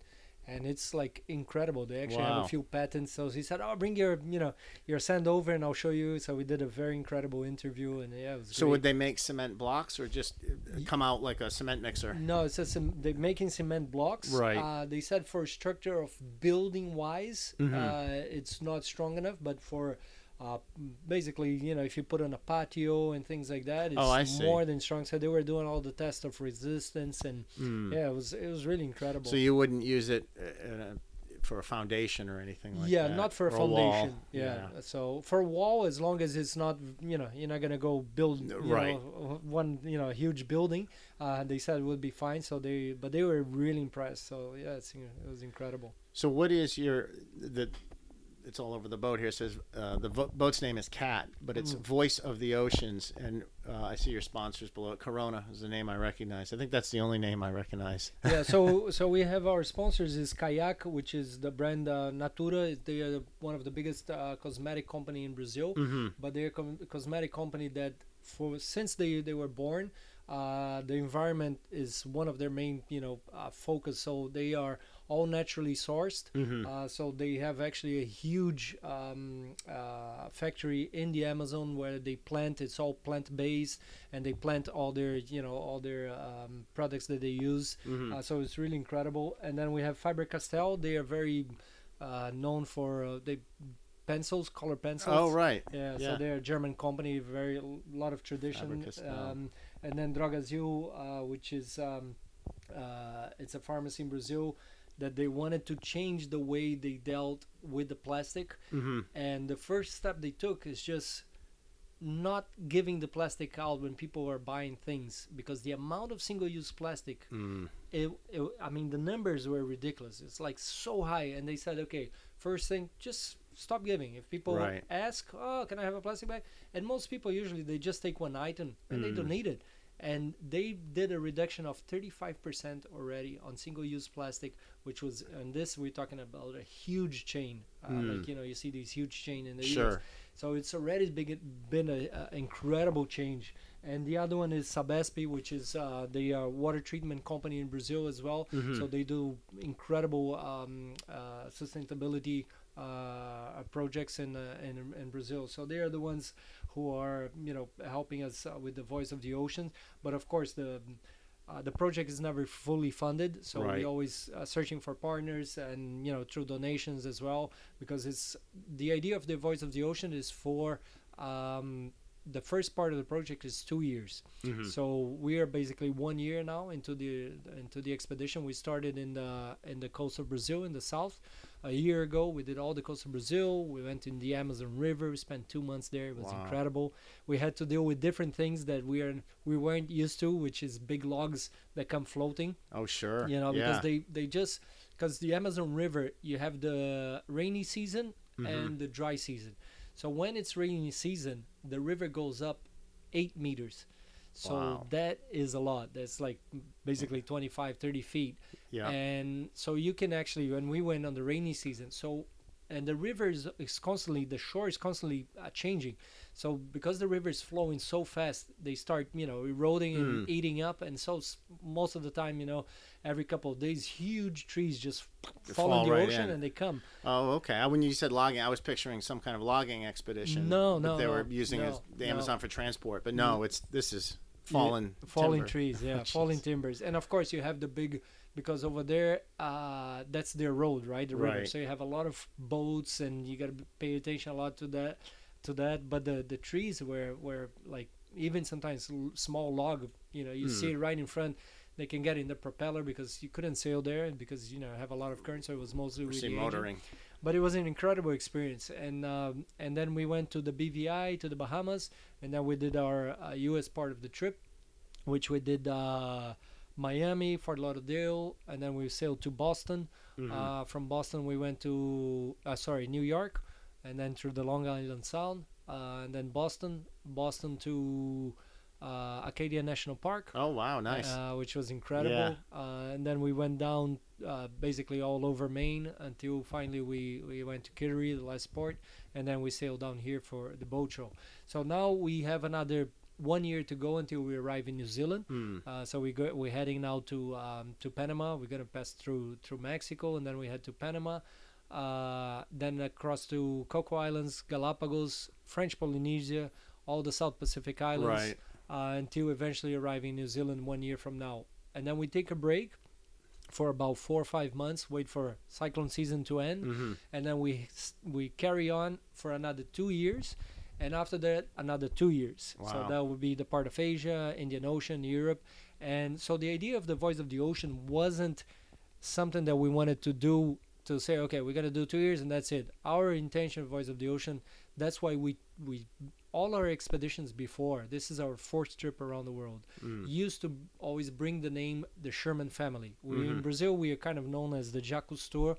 and it's like incredible. They actually wow. have a few patents. So he said, "Oh, bring your you know your sand over, and I'll show you." So we did a very incredible interview, and yeah, it was so great. Would they make cement blocks or just come out like a cement mixer? No, it's a they're making cement blocks. Right. Uh, they said for structure of building wise, mm-hmm. uh, it's not strong enough, but for uh, basically you know if you put on a patio and things like that, it's oh, I see. more than strong. So they were doing all the tests of resistance, and mm. yeah, it was it was really incredible. So you wouldn't use it in a, for a foundation or anything like yeah, that? Yeah, not for a or foundation. A yeah. yeah. So for a wall, as long as it's not you know you're not gonna go build you right. know, one you know huge building. Uh, they said it would be fine. So they but they were really impressed. So yeah, it's, it was incredible. So what is your the it's all over the boat here. It says uh, the vo- boat's name is CAT, but it's mm. Voice of the Oceans. And uh, I see your sponsors below it. Corona is the name I recognize. I think that's the only name I recognize. Yeah, so so we have our sponsors is Kayak, which is the brand uh, Natura. They are one of the biggest uh, cosmetic company in Brazil, mm-hmm. but they're a com- cosmetic company that for since they, they were born, uh, the environment is one of their main you know uh, focus. So they are all naturally sourced. Mm-hmm. Uh, so they have actually a huge um, uh, factory in the Amazon where they plant. It's all plant-based, and they plant all their, you know, all their um, products that they use. Mm-hmm. Uh, so it's really incredible. And then we have Faber-Castell. They are very uh, known for uh, they pencils, color pencils. Oh right. Yeah. yeah. So they're a German company. Very lot of tradition. Um, and then Drogazil, uh, which is um, uh, it's a pharmacy in Brazil. That they wanted to change the way they dealt with the plastic, mm-hmm. and the first step they took is just not giving the plastic out when people are buying things, because the amount of single-use plastic, mm. it, it, I mean, the numbers were ridiculous. It's like so high, and they said, okay, first thing, just stop giving. If people right. ask, oh, can I have a plastic bag? And most people usually they just take one item and mm. they donate it. And they did a reduction of thirty-five percent already on single-use plastic, which was, and this we're talking about a huge chain. Uh, mm. Like, you know, you see these huge chain in the sure. U S So it's already big, been an incredible change. And the other one is Sabespi, which is uh, the uh, water treatment company in Brazil as well. Mm-hmm. So they do incredible um, uh, sustainability uh, projects in, uh, in in Brazil. So they are the ones who are you know helping us uh, with the Voice of the Ocean. But of course the uh, the project is never fully funded, so right. we always uh, searching for partners and you know through donations as well, because it's the idea of the Voice of the Ocean is for um the first part of the project is two years. Mm-hmm. So we are basically one year now into the into the expedition. We started in the in the coast of Brazil in the south. A year ago, we did all the coast of Brazil. We went in the Amazon River. We spent two months there. It was wow. incredible. We had to deal with different things that we are we weren't used to, which is big logs that come floating. Oh sure. You know yeah. because they they just because the Amazon River, you have the rainy season mm-hmm. and the dry season. So when it's rainy season, the river goes up eight meters. So wow. that is a lot. That's like basically twenty-five, thirty feet. Yeah. And so you can actually, when we went on the rainy season, so, and the river is, is constantly, the shore is constantly uh, changing. So because the river is flowing so fast, they start, you know, eroding mm. and eating up. And so most of the time, you know, every couple of days, huge trees just they fall, fall in the right ocean in. and they come. Oh, okay. When you said logging, I was picturing some kind of logging expedition. No, no, that they no, were using no, as the Amazon no. for transport. But no, mm. it's this is fallen yeah, falling timber. trees, yeah, falling timbers. And of course, you have the big. Because over there, uh, that's their road, right? The river. Right. So you have a lot of boats, and you gotta pay attention a lot to that. To that, but the, the trees were were like even sometimes l- small log. You know, you mm. see it right in front. They can get in the propeller because you couldn't sail there because you know have a lot of current. So it was mostly with the motoring. Engine. But it was an incredible experience, and um, and then we went to the B V I to the Bahamas, and then we did our uh, U S part of the trip, which we did. Uh, Miami, Fort Lauderdale, and then we sailed to Boston. Mm-hmm. Uh, from Boston, we went to, uh, sorry, New York, and then through the Long Island Sound, uh, and then Boston, Boston to uh, Acadia National Park. Oh, wow, nice. Uh, which was incredible. Yeah. Uh, and then we went down uh, basically all over Maine until finally we, we went to Kittery, the last port, and then we sailed down here for the boat show. So now we have another one year to go until we arrive in New Zealand. Mm. Uh, so we go, we're heading now to um, to Panama. We're going to pass through through Mexico, and then we head to Panama. Uh, then across to Coco Islands, Galapagos, French Polynesia, all the South Pacific Islands, right. uh, until eventually arriving in New Zealand one year from now. And then we take a break for about four or five months, wait for cyclone season to end, mm-hmm. and then we we carry on for another two years. And after that, another two years. Wow. So that would be the part of Asia, Indian Ocean, Europe. And so the idea of the Voice of the Ocean wasn't something that we wanted to do to say, okay, we're going to do two years and that's it. Our intention of Voice of the Ocean, that's why we, we all our expeditions before, this is our fourth trip around the world, mm. used to always bring the name the Sherman Family. We, mm-hmm. in Brazil, we are kind of known as the Jacques Cousteau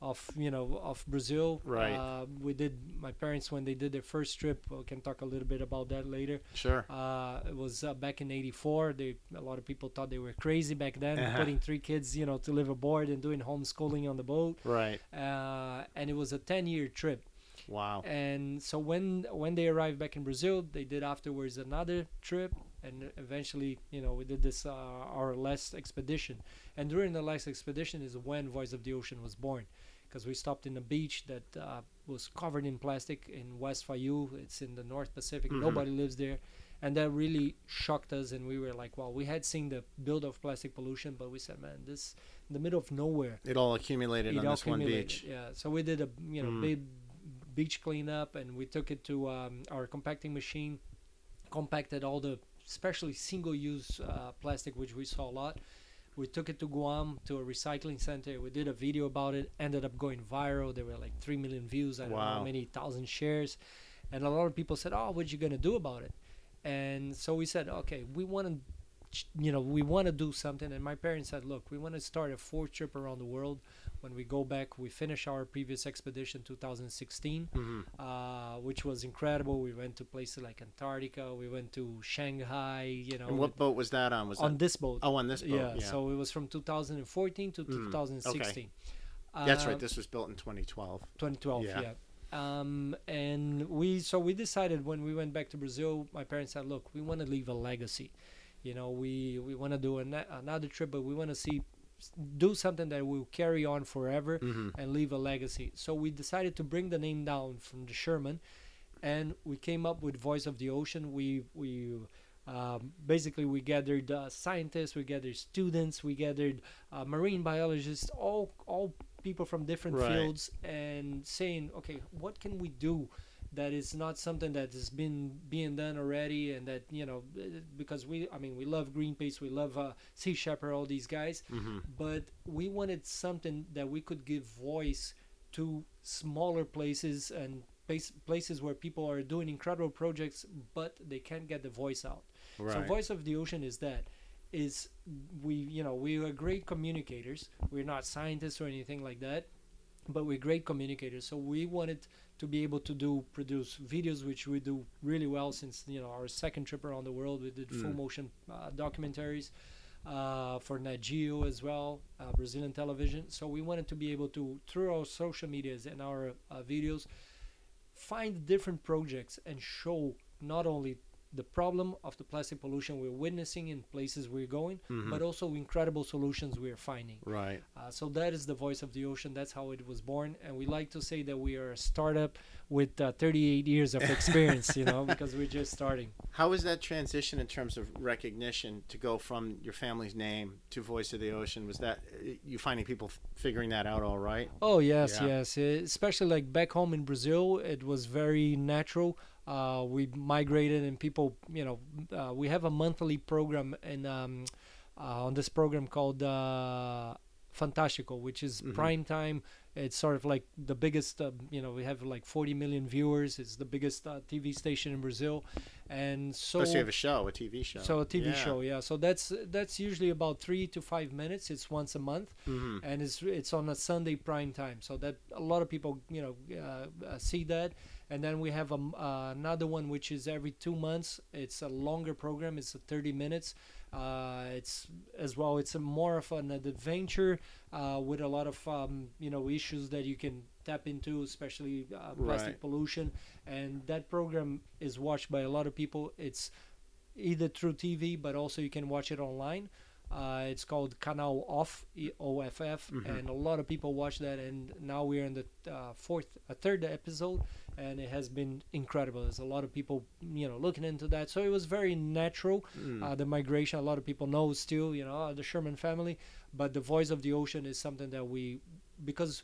of you know of Brazil, right? Uh, we did my parents when they did their first trip. We can talk a little bit about that later. Sure. Uh, it was uh, back in eighty-four. They a lot of people thought they were crazy back then, uh-huh. putting three kids you know to live aboard and doing homeschooling on the boat. Right. Uh, and it was a ten-year trip. Wow. And so when when they arrived back in Brazil, they did afterwards another trip. And eventually, you know, we did this, uh, our last expedition. And during the last expedition is when Voice of the Ocean was born. Because we stopped in a beach that uh, was covered in plastic in West Fayou. It's in the North Pacific. Mm-hmm. Nobody lives there. And that really shocked us. And we were like, well, we had seen the build of plastic pollution. But we said, man, this in the middle of nowhere. It all accumulated it on all this accumulated. one beach. Yeah. So we did a, you know, mm. big beach cleanup. And we took it to um, our compacting machine. Compacted all the... especially single-use uh, plastic, which we saw a lot. We took it to Guam, to a recycling center. We did a video about it, ended up going viral. There were like three million views, I don't wow. know how many thousand shares. And a lot of people said, oh, what are you going to do about it? And so we said, okay, we want to, you know, we want to do something. And my parents said, look, we want to start a fourth trip around the world. When we go back, we finish our previous expedition two thousand sixteen, mm-hmm. uh, which was incredible. We went to places like Antarctica. We went to Shanghai. You know. And what with, boat was that on? Was on that? this boat? Oh, on this boat. Yeah. yeah. So it was from two thousand fourteen to mm. two thousand sixteen. Okay. Uh, That's right. This was built in twenty twelve. twenty twelve. Yeah. yeah. Um, and we so we decided when we went back to Brazil, my parents said, "Look, we want to leave a legacy. You know, we we want to do an, another trip, but we want to see." do something that will carry on forever mm-hmm. and leave a legacy. So we decided to bring the name down from the Sherman, and we came up with Voice of the Ocean. We we um, basically we gathered uh, scientists, we gathered students, we gathered uh, marine biologists, all all people from different right. fields, and saying, okay, what can we do that is not something that has been being done already, and that, you know, because we, I mean, we love Greenpeace, we love uh, Sea Shepherd, all these guys, mm-hmm. but we wanted something that we could give voice to smaller places and place, places where people are doing incredible projects, but they can't get the voice out. Right. So Voice of the Ocean is that. Is we, you know, we are great communicators. We're not scientists or anything like that, but we're great communicators. So we wanted to be able to do produce videos, which we do really well since, you know, our second trip around the world. We did mm. full motion uh, documentaries uh, for Nat Geo as well, uh, Brazilian television. So we wanted to be able to, through our social medias and our uh, videos, find different projects and show not only the problem of the plastic pollution we're witnessing in places we're going, mm-hmm. but also incredible solutions we're finding. Right. Uh, so that is the Voice of the Ocean. That's how it was born. And we like to say that we are a startup with uh, thirty-eight years of experience, you know, because we're just starting. How was that transition in terms of recognition to go from your family's name to Voice of the Ocean? Was that, you finding people f- figuring that out all right? Oh, yes, yeah. yes. It, especially like back home in Brazil, it was very natural. Uh, we migrated and people, you know, uh, we have a monthly program and um, uh, on this program called uh, Fantástico, which is mm-hmm. prime time. It's sort of like the biggest, uh, you know, we have like forty million viewers. It's the biggest uh, T V station in Brazil. And so, oh, so you have a show, a T V show. So a T V yeah. show, yeah. So that's that's usually about three to five minutes. It's once a month, mm-hmm. and it's it's on a Sunday prime time. So that a lot of people, you know, uh, see that. And then we have a, uh, another one, which is every two months. It's a longer program. It's thirty minutes. Uh, it's as well. It's a more of an adventure uh, with a lot of um, you know issues that you can tap into, especially uh, plastic right. pollution. And that program is watched by a lot of people. It's either through T V, but also you can watch it online. Uh, it's called Canal Off, E O F F, mm-hmm. and a lot of people watch that. And now we're in the uh, fourth, uh, third episode, and it has been incredible. There's a lot of people, you know, looking into that. So it was very natural. Mm. Uh, the migration, a lot of people know still, you know, the Sherman family. But the Voice of the Ocean is something that we, because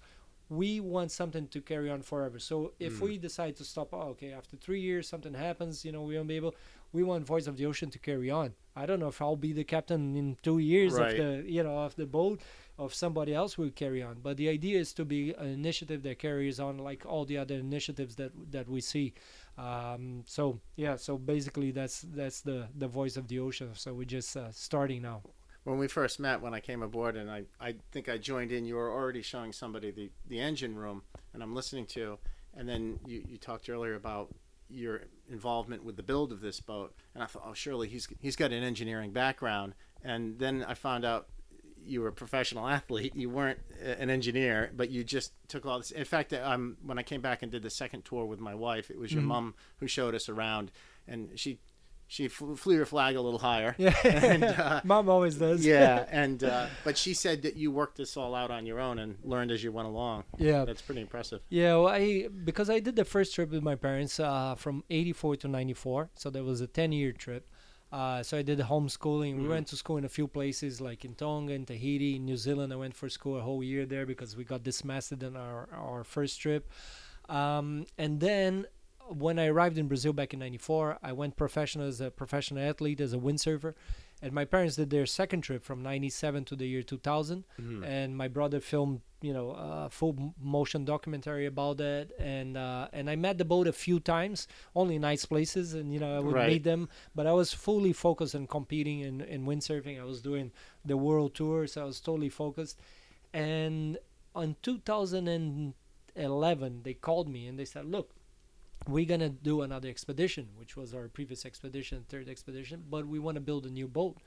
we want something to carry on forever. So if mm. we decide to stop, oh, okay, after three years something happens, you know, we won't be able. We want Voice of the Ocean to carry on. I don't know if I'll be the captain in two years right. of the, you know, of the boat, of somebody else will carry on. But the idea is to be an initiative that carries on, like all the other initiatives that that we see. Um, so yeah, so basically that's that's the the Voice of the Ocean. So we're just uh, starting now. When we first met, when I came aboard, and I I think I joined in, you were already showing somebody the the engine room, and I'm listening to, and then you you talked earlier about your involvement with the build of this boat, and I thought, oh, surely he's he's got an engineering background. And then I found out you were a professional athlete. You weren't an engineer, but you just took all this. In fact, um, when I came back and did the second tour with my wife, it was your mom mm-hmm. who showed us around, and she she flew, flew your flag a little higher. Yeah, and, uh, mom always does. Yeah, and uh, but she said that you worked this all out on your own and learned as you went along. Yeah, that's pretty impressive. Yeah, well, I because I did the first trip with my parents uh, from eighty-four to ninety-four, so that was a ten-year trip. Uh, so I did homeschooling. Mm-hmm. We went to school in a few places, like in Tonga, in Tahiti, in New Zealand. I went for school a whole year there because we got dismasted on our our first trip, um, and then. When I arrived in Brazil back in ninety-four, I went professional as a professional athlete, as a windsurfer. And my parents did their second trip from ninety-seven to the year two thousand. Mm-hmm. And my brother filmed, you know, a full motion documentary about that. And uh, and I met the boat a few times, only nice places. And, you know, I would right. meet them. But I was fully focused on competing in, in windsurfing. I was doing the world tour, so I was totally focused. And in two thousand eleven, they called me and they said, look, we're going to do another expedition, which was our previous expedition, third expedition, but we want to build a new boat.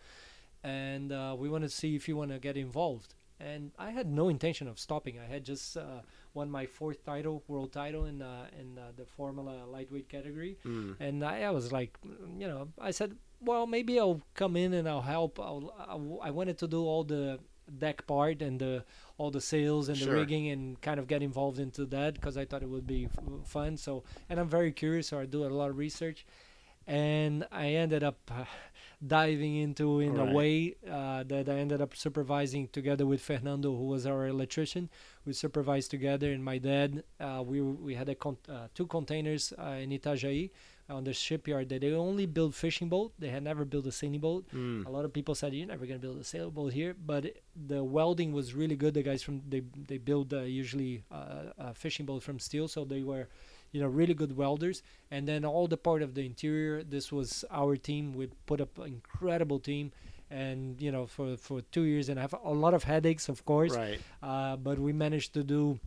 And uh, we want to see if you want to get involved. And I had no intention of stopping. I had just uh, won my fourth title, world title in uh, in uh, the Formula lightweight category. Mm. And I, I was like, you know, I said, well, maybe I'll come in and I'll help. I'll, I'll, I wanted to do all the deck part and the all the sails and sure. the rigging and kind of get involved into that because I thought it would be f- fun. So, and I'm very curious, so I do a lot of research. And I ended up uh, diving into in right. a way uh, that I ended up supervising together with Fernando, who was our electrician. We supervised together, and my dad, uh, we we had a con- uh, two containers uh, in Itajaí on the shipyard that they only build fishing boat. They had never built a sailing boat. Mm. A lot of people said, you're never going to build a sailboat here, but it, the welding was really good. The guys from, they, they build uh, usually uh, a fishing boat from steel, so they were, you know, really good welders. And then all the part of the interior, this was our team. We put up an incredible team. And, you know, for, for two years and a half, a lot of headaches, of course. Right. Uh, but we managed to do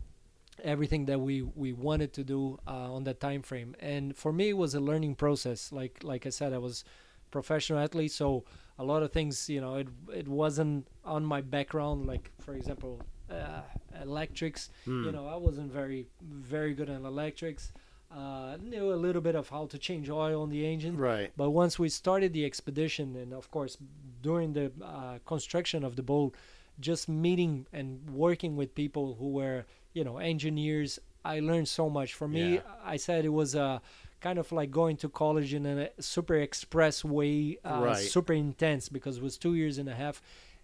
everything that we, we wanted to do uh, on that time frame. And for me, it was a learning process. Like like I said, I was a professional athlete, so a lot of things, you know, it it wasn't on my background. Like, for example, uh, electrics. Mm. You know, I wasn't very, very good at electrics. Uh, knew a little bit of how to change oil on the engine. Right. But once we started the expedition, and of course, during the uh, construction of the boat, just meeting and working with people who were, you know, engineers, I learned so much. For me, yeah. I said it was uh, kind of like going to college in a super express way, uh, right. super intense, because it was two years and a half.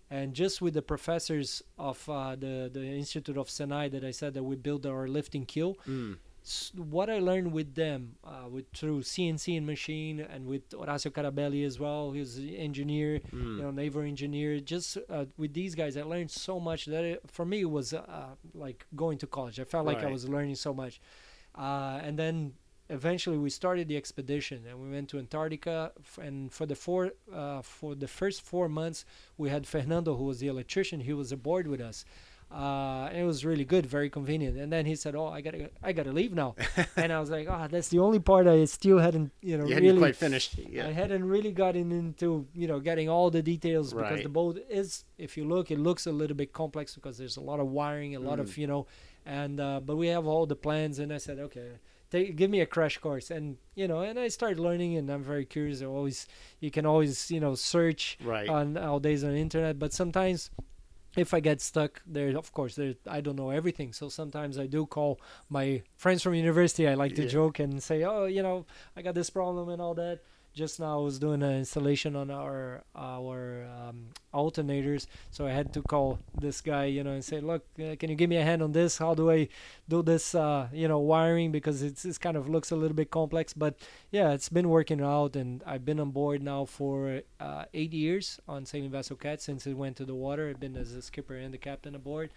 And just with the professors of uh, the, the Institute of Senai that I said that we built our lifting keel, mm. what I learned with them, uh, with through C N C and machine, and with Horacio Carabelli as well, he's an engineer, mm. you know, naval engineer. Just uh, with these guys, I learned so much that it, for me it was uh, like going to college. I felt right. like I was learning so much. Uh, and then eventually we started the expedition, and we went to Antarctica. F- and for the four, uh, for the first four months, we had Fernando, who was the electrician. He was aboard with us. Uh, and it was really good, very convenient. And then he said, "Oh, I gotta, I gotta leave now." And I was like, "Oh, that's the only part I still hadn't, you know, you hadn't really quite finished. Yeah. I hadn't really gotten into, you know, getting all the details right. because the boat is, if you look, it looks a little bit complex because there's a lot of wiring, a lot mm. of, you know, and uh, but we have all the plans." And I said, "Okay, take, give me a crash course." And you know, and I started learning, and I'm very curious. I always, you can always, you know, search right. on nowadays on the internet, but sometimes, if I get stuck there, of course, there I don't know everything. So sometimes I do call my friends from university. I like to yeah. joke and say, "Oh, you know, I got this problem and all that." Just now I was doing an installation on our our um, alternators, so I had to call this guy, you know, and say, "Look, uh, can you give me a hand on this? How do I do this, uh, you know, wiring? Because it's, it's kind of looks a little bit complex." But yeah, it's been working out, and I've been on board now for uh, eight years on sailing vessel CAT since it went to the water. I've been as a skipper and the captain aboard,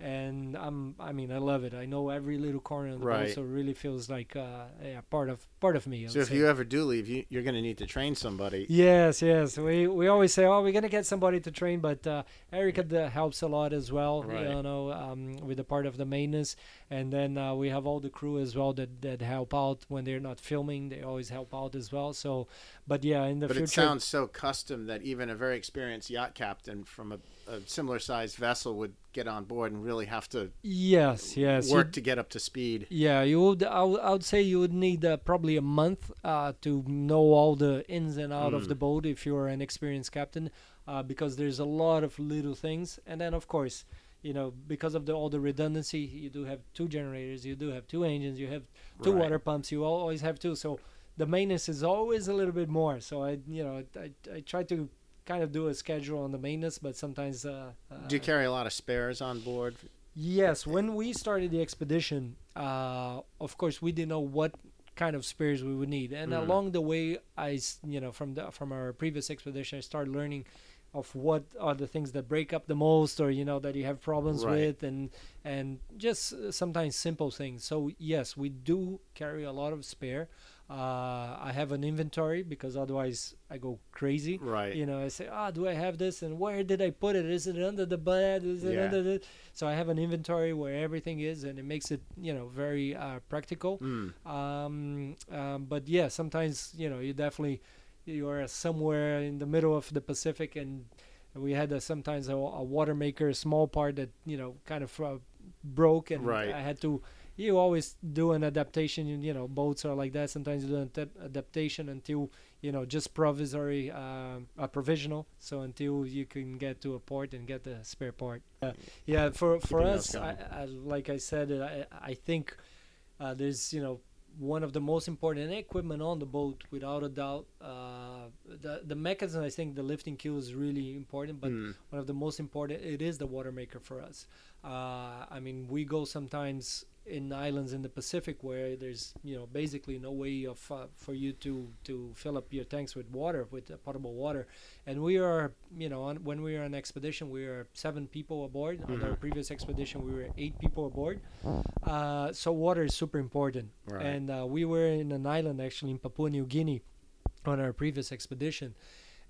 and I'm I mean I love it. I know every little corner of the right. boat, so it really feels like uh yeah, part of part of me. So if say. you ever do leave, you, you're going to need to train somebody. Yes, yes. We we always say, "Oh, we're going to get somebody to train," but uh, Erica the, helps a lot as well, right. you know, um, with the part of the maintenance, and then uh, we have all the crew as well that, that help out when they're not filming. They always help out as well. So, but yeah, in the but future. But it sounds so custom that even a very experienced yacht captain from a, a similar sized vessel would get on board and really have to yes yes work you, to get up to speed. Yeah, you would I would, I would say you would need uh, probably a month uh, to know all the ins and out mm. of the boat if you're an experienced captain, uh, because there's a lot of little things. And then of course, you know, because of the all the redundancy, you do have two generators, you do have two engines, you have two right. water pumps, you always have two, so the maintenance is always a little bit more. So I you know I, I try to kind of do a schedule on the maintenance, but sometimes uh, uh do you carry a lot of spares on board? Yes, when we started the expedition, uh of course we didn't know what kind of spares we would need, and mm. along the way I you know from the from our previous expedition I started learning of what are the things that break up the most, or you know that you have problems right. with, and and just sometimes simple things. So yes, we do carry a lot of spare. Uh, I have an inventory because otherwise I go crazy. Right. You know, I say, ah, oh, do I have this? And where did I put it? Is it under the bed? Is it yeah. under the... So I have an inventory where everything is, and it makes it, you know, very uh, practical. Mm. Um, um, but yeah, sometimes, you know, you definitely, you are somewhere in the middle of the Pacific, and we had a, sometimes a, a water maker, a small part that, you know, kind of uh, broke, and right. I had to... You always do an adaptation, you know, boats are like that. Sometimes you do an te- adaptation until, you know, just provisory, uh, uh, provisional. So until you can get to a port and get the spare part. Uh, yeah, for, for us, I, I, like I said, I, I think uh, there's, you know, one of the most important equipment on the boat, without a doubt. Uh, the the mechanism, I think the lifting keel is really important, but mm. one of the most important, it is the water maker for us. Uh, I mean, we go sometimes in islands in the Pacific where there's, you know, basically no way of uh, for you to, to fill up your tanks with water, with uh, potable water. And we are, you know, on, when we are on expedition, we are seven people aboard. Mm-hmm. On our previous expedition, we were eight people aboard. Uh, so water is super important. Right. And uh, we were in an island, actually, in Papua New Guinea on our previous expedition.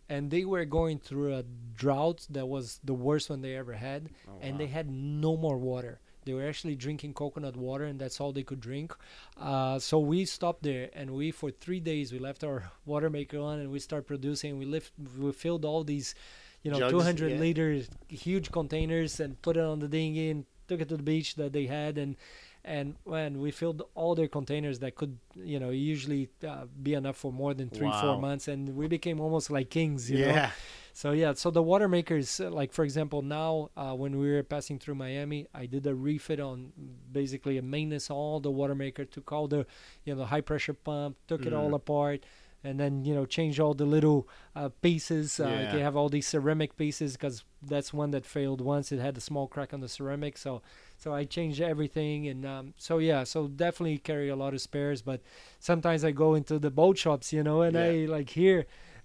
And they were going through a drought that was the worst one they ever had. Oh, and wow. They had no more water. They were actually drinking coconut water, and that's all they could drink. Uh, so we stopped there, and we, for three days, we left our water maker on, and we start producing. We lift, we filled all these, you know, two hundred yeah. liter huge containers and put it on the dinghy and took it to the beach that they had. And and when we filled all their containers that could, you know, usually uh, be enough for more than three, wow. four months. And we became almost like kings, you yeah. know. So, yeah, so the water makers, like, for example, now uh, when we were passing through Miami, I did a refit on basically a maintenance on all the water maker, took all the, you know, the high pressure pump, took mm. it all apart, and then, you know, changed all the little uh, pieces. Uh, yeah. They have all these ceramic pieces because that's one that failed once. It had a small crack on the ceramic. So so I changed everything. And um, so, yeah, so definitely carry a lot of spares. But sometimes I go into the boat shops, you know, and yeah. I, like, here.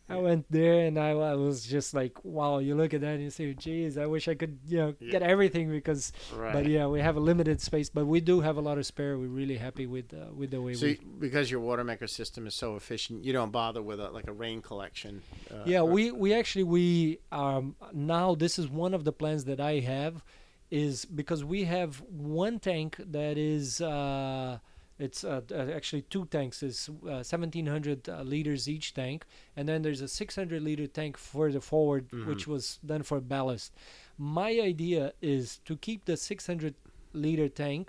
I went there and I, I was just like, wow, you look at that and you say, geez, I wish I could, you know, yeah. get everything because, right. but yeah, we have a limited space, but we do have a lot of spare. We're really happy with uh, with the way so we... So because your watermaker system is so efficient, you don't bother with a, like a rain collection? Uh, yeah, or... we, we actually, we, um, now this is one of the plans that I have is because we have one tank that is... Uh, It's uh, actually two tanks. It's uh, seventeen hundred uh, liters each tank. And then there's a six hundred liter tank further forward, mm-hmm. which was done for ballast. My idea is to keep the six hundred liter tank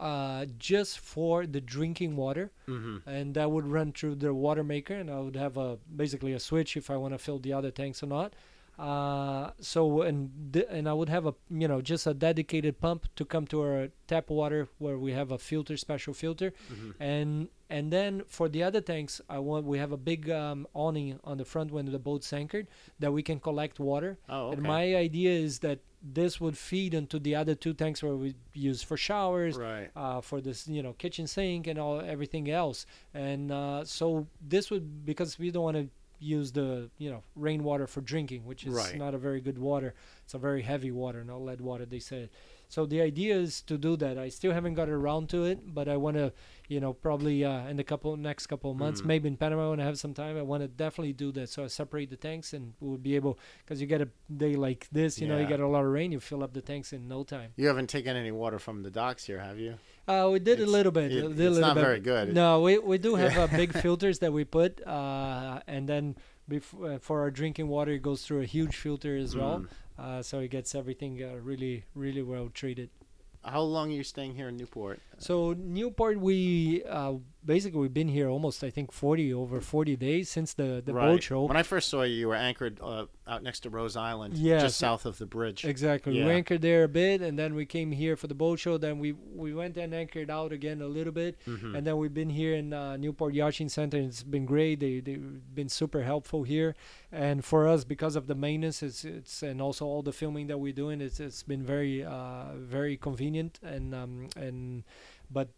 uh, just for the drinking water. Mm-hmm. And that would run through the water maker. And I would have a basically a switch if I want to fill the other tanks or not. Uh, so and th- and I would have a you know just a dedicated pump to come to our tap water where we have a filter, special filter, mm-hmm. and and then for the other tanks I want we have a big um, awning on the front when the boat's anchored that we can collect water. Oh, okay. And my idea is that this would feed into the other two tanks where we use for showers, right. uh, for this you know kitchen sink and all everything else. And uh, so this would because we don't want to. Use the you know rainwater for drinking, which is right. not a very good water. It's a very heavy water, no lead water, they said. So the idea is to do that. I still haven't got around to it, but I want to you know probably uh, in the couple next couple of months, mm-hmm. maybe in Panama when I have some time, I want to definitely do that. So I separate the tanks and we'll be able, because you get a day like this, you yeah. know you get a lot of rain, you fill up the tanks in no time. You haven't taken any water from the docks here, have you? Uh, we did it's, a little bit. It, a little it's not bit. Very good. No, we, we do have uh, big filters that we put, uh, and then before, uh, for our drinking water, it goes through a huge filter as mm. well, uh, so it gets everything uh, really, really well treated. How long are you staying here in Newport? So Newport, we uh, basically we've been here almost, I think, forty over forty days since the, the right. boat show. When I first saw you, you were anchored uh, out next to Rose Island, yeah, just so south of the bridge. Exactly. Yeah. We anchored there a bit, and then we came here for the boat show. Then we, we went and anchored out again a little bit, mm-hmm. and then we've been here in uh, Newport Yachting Center. It's been great. They, they've been super helpful here. And for us, because of the maintenance it's, it's and also all the filming that we're doing, it's it's been very, uh, very convenient. And um and but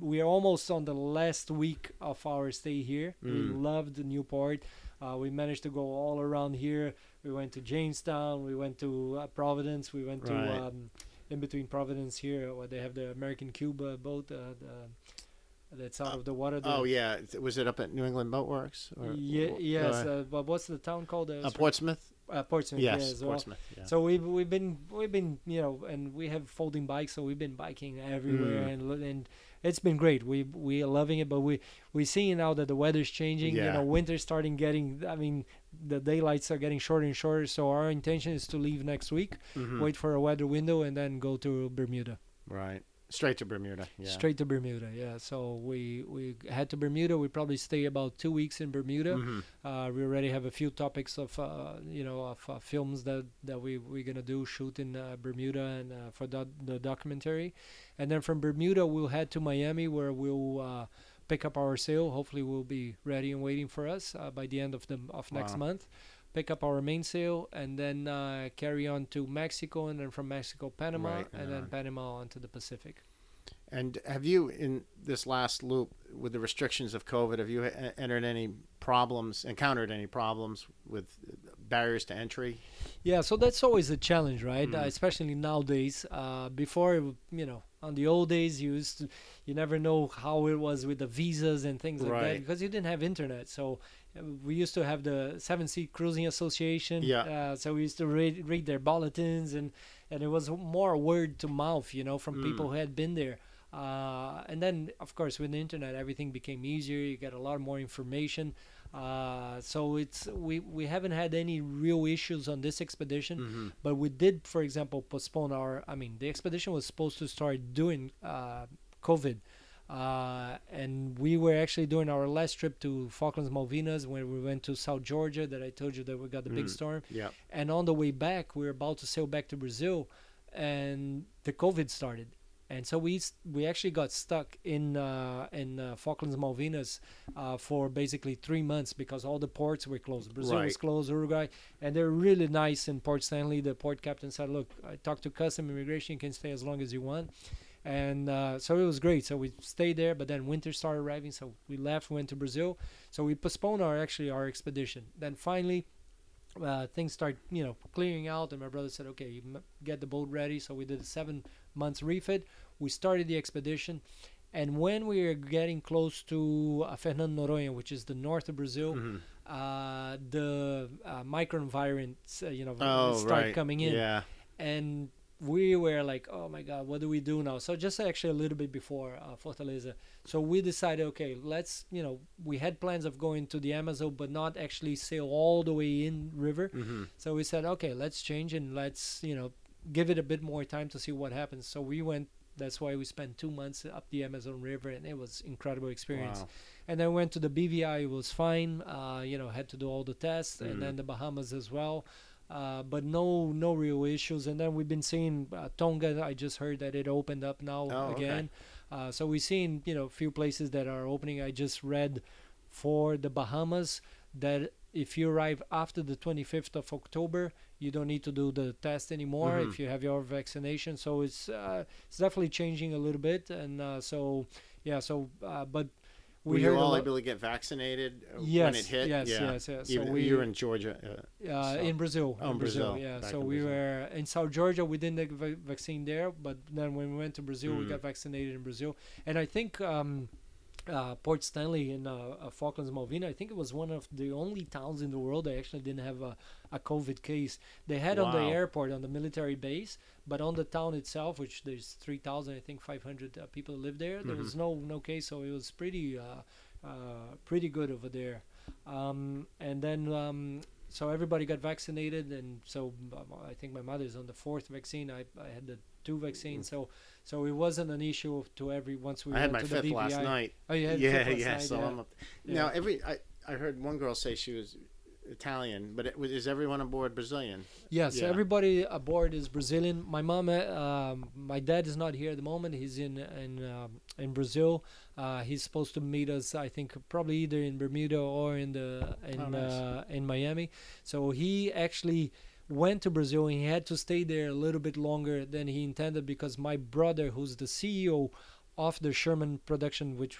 we are almost on the last week of our stay here. Mm. We loved Newport. Uh, we managed to go all around here. We went to Jamestown. We went to uh, Providence. We went right. to um, in between Providence here, where they have the American Cuba boat. Uh, the, That's out uh, of the water. There. Oh yeah, was it up at New England Boatworks? Or, yeah, or, yes. Uh, but what's the town called? Uh, uh, Portsmouth. Uh, Portsmouth. Yes, yeah, as well. Portsmouth. Yeah. So we've we've been we've been you know, and we have folding bikes, so we've been biking everywhere, mm. and and it's been great. We we are loving it, but we we seeing now that the weather's changing. Yeah. You know, winter's starting getting. I mean, the daylights are getting shorter and shorter. So our intention is to leave next week, mm-hmm. wait for a weather window, and then go to Bermuda. Right. Straight to Bermuda. Yeah. Straight to Bermuda, yeah. So we, we head to Bermuda. We probably stay about two weeks in Bermuda. Mm-hmm. Uh, we already have a few topics of, uh, you know, of uh, films that, that we, we're going to do, shoot in uh, Bermuda and uh, for do- the documentary. And then from Bermuda, we'll head to Miami where we'll... Uh, pick up our sail. Hopefully will be ready and waiting for us uh, by the end of the of wow. next month. Pick up our mainsail and then uh, carry on to Mexico, and then from Mexico, Panama, right, and then Panama onto the Pacific. And have you, in this last loop with the restrictions of COVID, have you entered any problems, encountered any problems with barriers to entry? Yeah, so that's always a challenge, right? Mm. Uh, especially nowadays. Uh, before, you know, on the old days, you used to, you never know how it was with the visas and things like right. that, because you didn't have internet. So we used to have the Seven Seas Cruising Association. Yeah. Uh, so we used to read, read their bulletins, and, and it was more word to mouth, you know, from mm. people who had been there. Uh, and then, of course, with the internet, everything became easier. You get a lot more information. Uh, so it's we, we haven't had any real issues on this expedition, mm-hmm. but we did, for example, postpone our, I mean, the expedition was supposed to start doing uh, COVID. Uh, and we were actually doing our last trip to Falklands Malvinas when we went to South Georgia that I told you that we got the mm, big storm. Yeah. And on the way back, we were about to sail back to Brazil, and the COVID started. And so we we actually got stuck in uh, in uh, Falklands Malvinas uh, for basically three months because all the ports were closed. Brazil right. was closed, Uruguay, and they're really nice in Port Stanley. The port captain said, "Look, I talked to Customs Immigration. You can stay as long as you want." And uh, so it was great. So we stayed there, but then winter started arriving. So we left, went to Brazil. So we postponed our actually our expedition. Then finally, uh, things start you know clearing out, and my brother said, "Okay, you m- get the boat ready." So we did a seven months refit. We started the expedition, and when we were getting close to uh, Fernando Noronha, which is the north of Brazil, mm-hmm. uh, the uh, microenvironments uh, you know oh, start right. coming in, yeah. and we were like, oh my God, what do we do now? So just actually a little bit before uh, Fortaleza, so we decided, okay, let's you know we had plans of going to the Amazon, but not actually sail all the way in river. Mm-hmm. So we said, okay, let's change and let's you know give it a bit more time to see what happens. So we went. That's why we spent two months up the Amazon River, and it was incredible experience. Wow. And then went to the B V I. It was fine. Uh, you know, had to do all the tests, mm-hmm. and then the Bahamas as well. Uh, but no, no real issues. And then we've been seeing uh, Tonga. I just heard that it opened up now oh, again. Okay. Uh, so we've seen you know a few places that are opening. I just read for the Bahamas that if you arrive after the twenty-fifth of October, you don't need to do the test anymore mm-hmm. if you have your vaccination. So it's uh, it's definitely changing a little bit, and uh, so yeah. So uh, but we were you all able to get vaccinated yes, when it hit? Yes, yeah. yes, yes. So Even, we you were in Georgia, uh, uh, so. in Brazil, oh, in Brazil. Brazil yeah, Back so we Brazil. were in South Georgia. We didn't get v- vaccine there, but then when we went to Brazil, mm. we got vaccinated in Brazil, and I think. Um, Uh, Port Stanley in uh, uh, Falklands Malvina, I think it was one of the only towns in the world that actually didn't have a, a COVID case. They had wow. on the airport, on the military base, but on the town itself, which there's three thousand, I think five hundred uh, people live there, there mm-hmm. was no no case, so it was pretty uh, uh, pretty good over there. Um, and then um, so everybody got vaccinated, and so um, I think my mother's on the fourth vaccine. I, I had the two vaccines, mm-hmm. so So it wasn't an issue to every once we I went to the B V I. I had my fifth last night. Oh, you had yeah, fifth last yeah, night, so yeah. I'm up. Yeah. Now every I, I heard one girl say she was Italian, but it was, is everyone aboard Brazilian? Yes, yeah, so yeah. everybody aboard is Brazilian. My mom, um, my dad is not here at the moment. He's in in um, in Brazil. Uh, he's supposed to meet us, I think, probably either in Bermuda or in the in oh, nice. uh, in Miami. So he actually went to Brazil, and he had to stay there a little bit longer than he intended because my brother, who's the C E O of the Sherman Production, which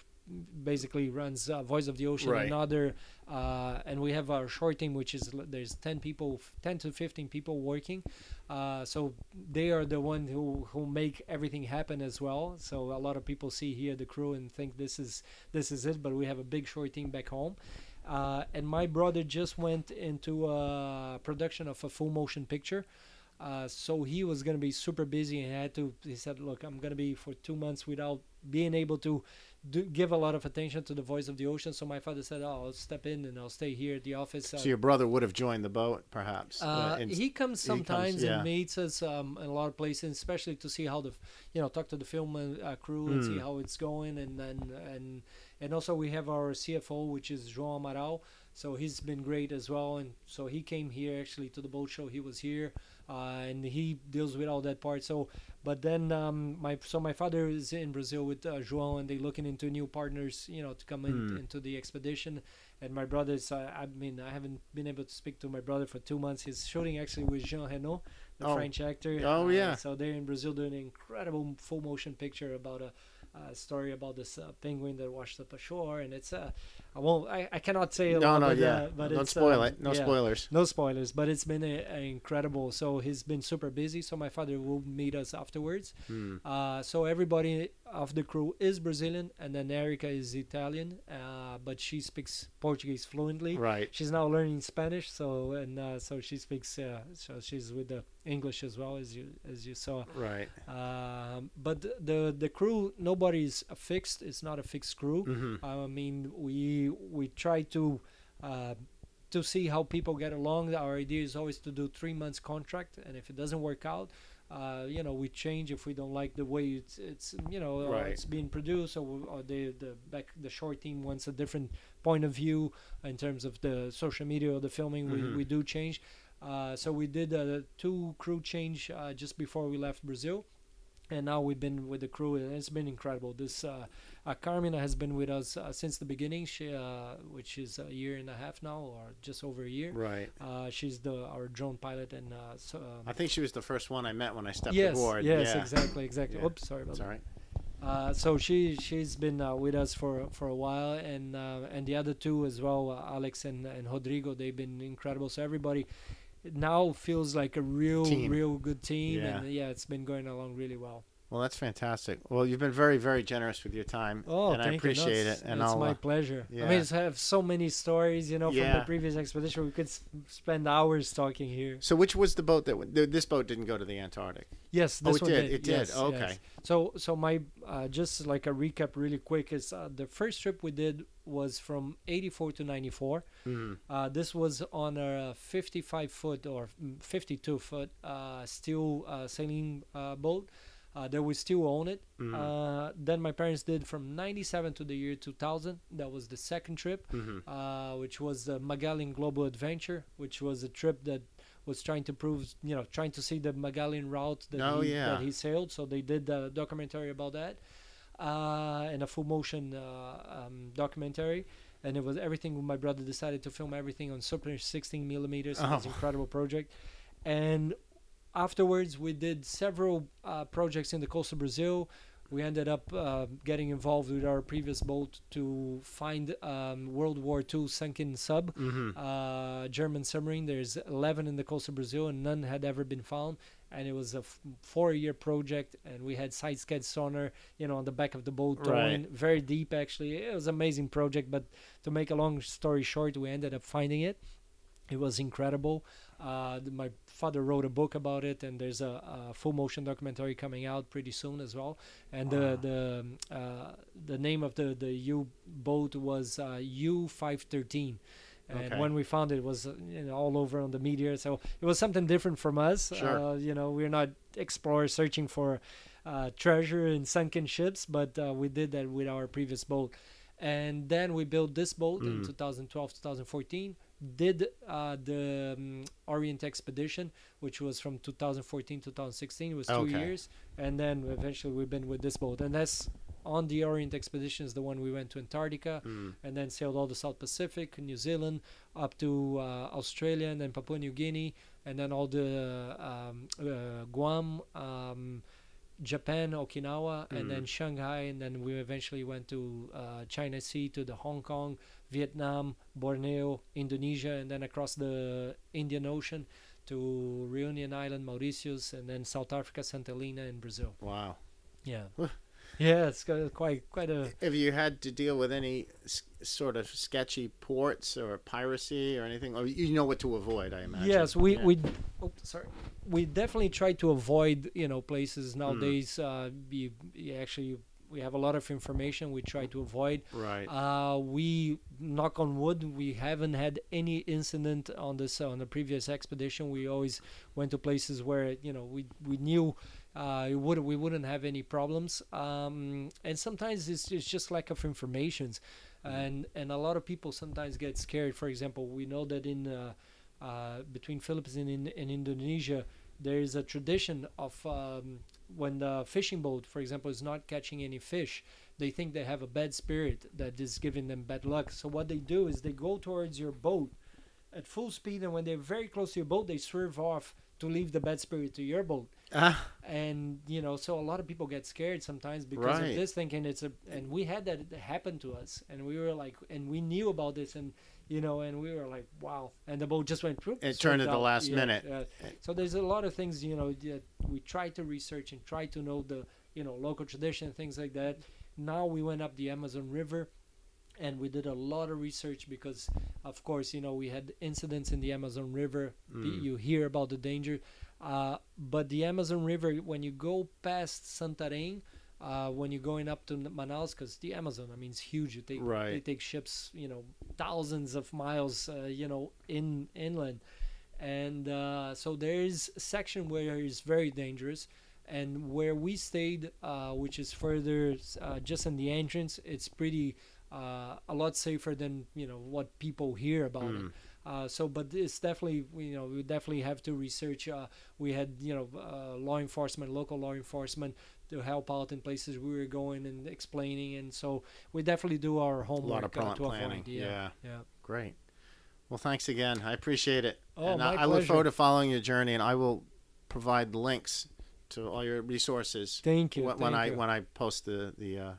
basically runs uh, Voice of the Ocean right. and other, uh, and we have our shore team, which is there's ten people, ten to fifteen people working. Uh, so they are the one who, who make everything happen as well. So a lot of people see here the crew and think this is this is it, but we have a big shore team back home. Uh, and my brother just went into a uh, production of a full motion picture. Uh, so he was going to be super busy and had to, he said, look, I'm going to be for two months without being able to do, give a lot of attention to the Voice of the Ocean. So my father said, oh, I'll step in and I'll stay here at the office. So uh, your brother would have joined the boat, perhaps. Uh, uh, he comes sometimes he comes, yeah. and meets us um, in a lot of places, especially to see how the, you know, talk to the film uh, crew and mm. see how it's going. And and, and And also we have our C F O, which is João Amaral. So he's been great as well. And so he came here actually to the boat show. He was here. uh, and he deals with all that part. So, but then um, my so my father is in Brazil with uh, João, and they're looking into new partners, you know, to come in, mm. into the expedition. And my brother's, I, I mean, I haven't been able to speak to my brother for two months. He's shooting actually with Jean Reno, the oh. French actor. Oh, uh, yeah. So they're in Brazil doing an incredible full motion picture about a, a story about this uh, penguin that washed up ashore. And it's, uh, I won't, I, I cannot say a no, lot. No, no, yeah. Uh, but Don't spoil um, it. No yeah, spoilers. No spoilers. But it's been a, a incredible. So he's been super busy. So my father will meet us afterwards. Hmm. Uh, so everybody of the crew is Brazilian, and then Erica is Italian, uh, but she speaks Portuguese fluently. Right. She's now learning Spanish, so and uh, so she speaks. Uh, so she's with the English as well, as you as you saw. Right. Um, but the the crew, nobody's fixed. It's not a fixed crew. Mm-hmm. I mean, we we try to. Uh, to see how people get along. Our idea is always to do three months contract, and if it doesn't work out, uh, you know, we change if we don't like the way it's, it's you know, right. it's being produced, or, or the the back the shore team wants a different point of view in terms of the social media or the filming. Mm-hmm. we, we do change. Uh, so we did a two crew change uh, just before we left Brazil, and now we've been with the crew, and it's been incredible. This uh, uh Carmina has been with us uh, since the beginning. She uh which is a year and a half now, or just over a year, right? Uh she's the our drone pilot, and uh so, um, I think she was the first one I met when I stepped yes, aboard. Yes yeah. exactly exactly yeah. Oops, sorry about that. All right. Uh so she she's been uh, with us for for a while, and uh, and the other two as well, uh, Alex and and Rodrigo, they've been incredible. So everybody now feels like a real team. real good team yeah. And yeah, it's been going along really well. Well, that's fantastic. Well, you've been very, very generous with your time. Oh, and thank I appreciate you. That's, it and it's my uh, pleasure. Yeah. I mean, I have so many stories, you know, yeah. from the previous expedition. We could s- spend hours talking here. So which was the boat that w- this boat didn't go to the Antarctic? Yes, this oh, it one did. did. It yes, did. Oh, okay. Yes. So so my uh, just like a recap really quick is uh, the first trip we did was from eighty-four to ninety-four. Mm-hmm. Uh, this was on a fifty-five foot or fifty-two foot uh, steel uh, sailing uh, boat. Uh, that we still own it. Mm-hmm. Uh, then my parents did from ninety-seven to the year two thousand. That was the second trip, mm-hmm. uh, which was the Magellan Global Adventure, which was a trip that was trying to prove, you know, trying to see the Magellan route that, oh, he, yeah. that he sailed. So they did a documentary about that, uh, and a full motion uh, um, documentary. And it was everything. My brother decided to film everything on super sixteen millimeters. Oh. It was an incredible project. And afterwards, we did several uh, projects in the coast of Brazil. We ended up uh, getting involved with our previous boat to find um, World War Two sunken sub, mm-hmm. uh, German submarine. There's eleven in the coast of Brazil, and none had ever been found. And it was a f- four-year project, and we had side scan sonar, you know, on the back of the boat, right. very deep, actually. It was an amazing project, but to make a long story short, we ended up finding it. It was incredible. Uh, my father wrote a book about it, and there's a, a full motion documentary coming out pretty soon as well. And wow. the the uh, the name of the the U boat was uh, U five thirteen. And okay. when we found it, it was, you know, all over on the media. So it was something different from us. Sure. Uh, you know, we're not explorers searching for uh, treasure in sunken ships, but uh, we did that with our previous boat. And then we built this boat mm. in twenty twelve, twenty fourteen. Did uh, the um, Orient Expedition, which was from twenty fourteen to twenty sixteen. It was two okay. years, and then eventually we've been with this boat, and that's on the Orient Expedition, is the one we went to Antarctica, mm. and then sailed all the South Pacific, New Zealand, up to uh, Australia, and then Papua New Guinea, and then all the um, uh, Guam, um, Japan, Okinawa, mm. and then Shanghai, and then we eventually went to uh, China Sea, to the Hong Kong, Vietnam, Borneo, Indonesia, and then across the Indian Ocean to Reunion Island, Mauritius, and then South Africa, Santa Helena, and Brazil. Wow. Yeah. Yeah, it's quite quite a... Have you had to deal with any sort of sketchy ports or piracy or anything? Or you know what to avoid, I imagine. Yes, we... Yeah. we oh, sorry. We definitely try to avoid, you know, places nowadays. Mm. Uh, you, you actually... We have a lot of information we try to avoid. Right. Uh, we, knock on wood, we haven't had any incident on this uh, on the previous expedition. We always went to places where, you know, we we knew uh, it would, we wouldn't have any problems. Um, and sometimes it's, it's just lack of information. And, and a lot of people sometimes get scared. For example, we know that in uh, uh, between Philippines and in, in Indonesia, there is a tradition of um, when the fishing boat, for example, is not catching any fish, they think they have a bad spirit that is giving them bad luck. So what they do is they go towards your boat at full speed, and when they're very close to your boat, they swerve off to leave the bad spirit to your boat. Ah. And, you know, so a lot of people get scared sometimes because right. of this thinking. It's a, and we had that happen to us, and we were like, and we knew about this, and, you know, and we were like, wow. And the boat just went. It turned at the last yeah, minute. Uh, so there's a lot of things, you know, that we try to research and try to know the, you know, local tradition, things like that. Now we went up the Amazon River, and we did a lot of research because, of course, you know, we had incidents in the Amazon River. Mm. You hear about the danger. Uh, but the Amazon River, when you go past Santarém, uh, when you're going up to Manaus, because the Amazon, I mean, it's huge. You take, right. They take ships, you know, thousands of miles, uh, you know, in inland. And uh, so there is a section where it's very dangerous. And where we stayed, uh, which is further uh, just in the entrance, it's pretty... Uh, a lot safer than, you know, what people hear about mm. it. Uh, so, but it's definitely, you know, we definitely have to research. Uh, we had, you know, uh, law enforcement, local law enforcement to help out in places we were going and explaining. And so we definitely do our homework. A lot of prompt uh, planning. Yeah. yeah. Yeah. Great. Well, thanks again. I appreciate it. Oh, and my I, pleasure. I look forward to following your journey, and I will provide links to all your resources. Thank you. When, Thank when you. I, when I post the, the, uh,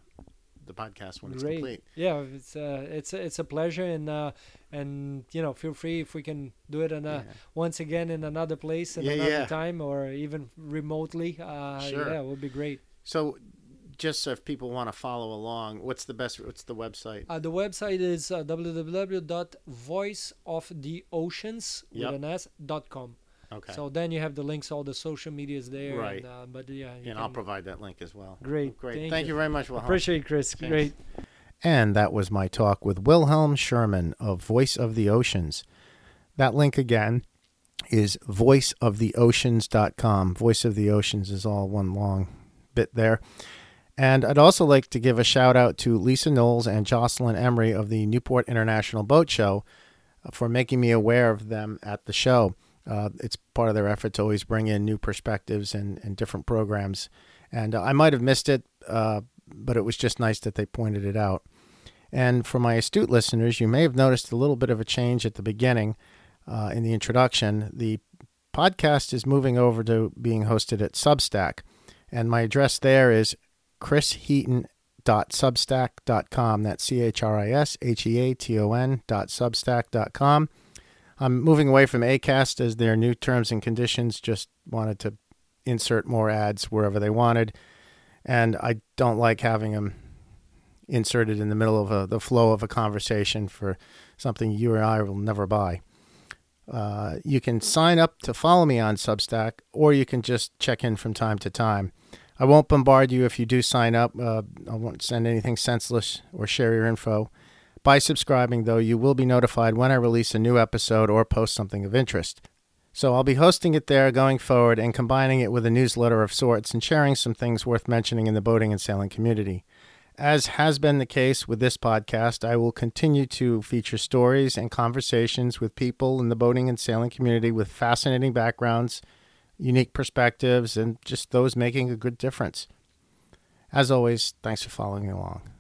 the podcast when it's Great. complete. Yeah, it's uh it's it's a pleasure, and uh and you know, feel free if we can do it on a, yeah. once again in another place and yeah, another yeah. time, or even remotely. Uh sure. Yeah, it would be great. So just so if people want to follow along, what's the best what's the website? Uh the website is uh, w w w dot voice of the oceans dot com. Okay. So then you have the links, all the social medias there. Right. And, uh, but yeah, and can... I'll provide that link as well. Great. Great. Thank, Thank you. you very much, Wilhelm. Appreciate it, Chris. Thanks. Great. And that was my talk with Wilhelm Sherman of Voice of the Oceans. That link again is voice of the oceans dot com. Voice of the Oceans is all one long bit there. And I'd also like to give a shout out to Lisa Knowles and Jocelyn Emery of the Newport International Boat Show for making me aware of them at the show. Uh, it's part of their effort to always bring in new perspectives and, and different programs. And uh, I might have missed it, uh, but it was just nice that they pointed it out. And for my astute listeners, you may have noticed a little bit of a change at the beginning uh, in the introduction. The podcast is moving over to being hosted at Substack. And my address there is chris heaton dot substack dot com. That's C H R I S H E A T O N dot substack dot com. I'm moving away from Acast as their new terms and conditions just wanted to insert more ads wherever they wanted. And I don't like having them inserted in the middle of a, the flow of a conversation for something you or I will never buy. Uh, you can sign up to follow me on Substack, or you can just check in from time to time. I won't bombard you if you do sign up. Uh, I won't send anything senseless or share your info. By subscribing, though, you will be notified when I release a new episode or post something of interest. So I'll be hosting it there going forward and combining it with a newsletter of sorts and sharing some things worth mentioning in the boating and sailing community. As has been the case with this podcast, I will continue to feature stories and conversations with people in the boating and sailing community with fascinating backgrounds, unique perspectives, and just those making a good difference. As always, thanks for following along.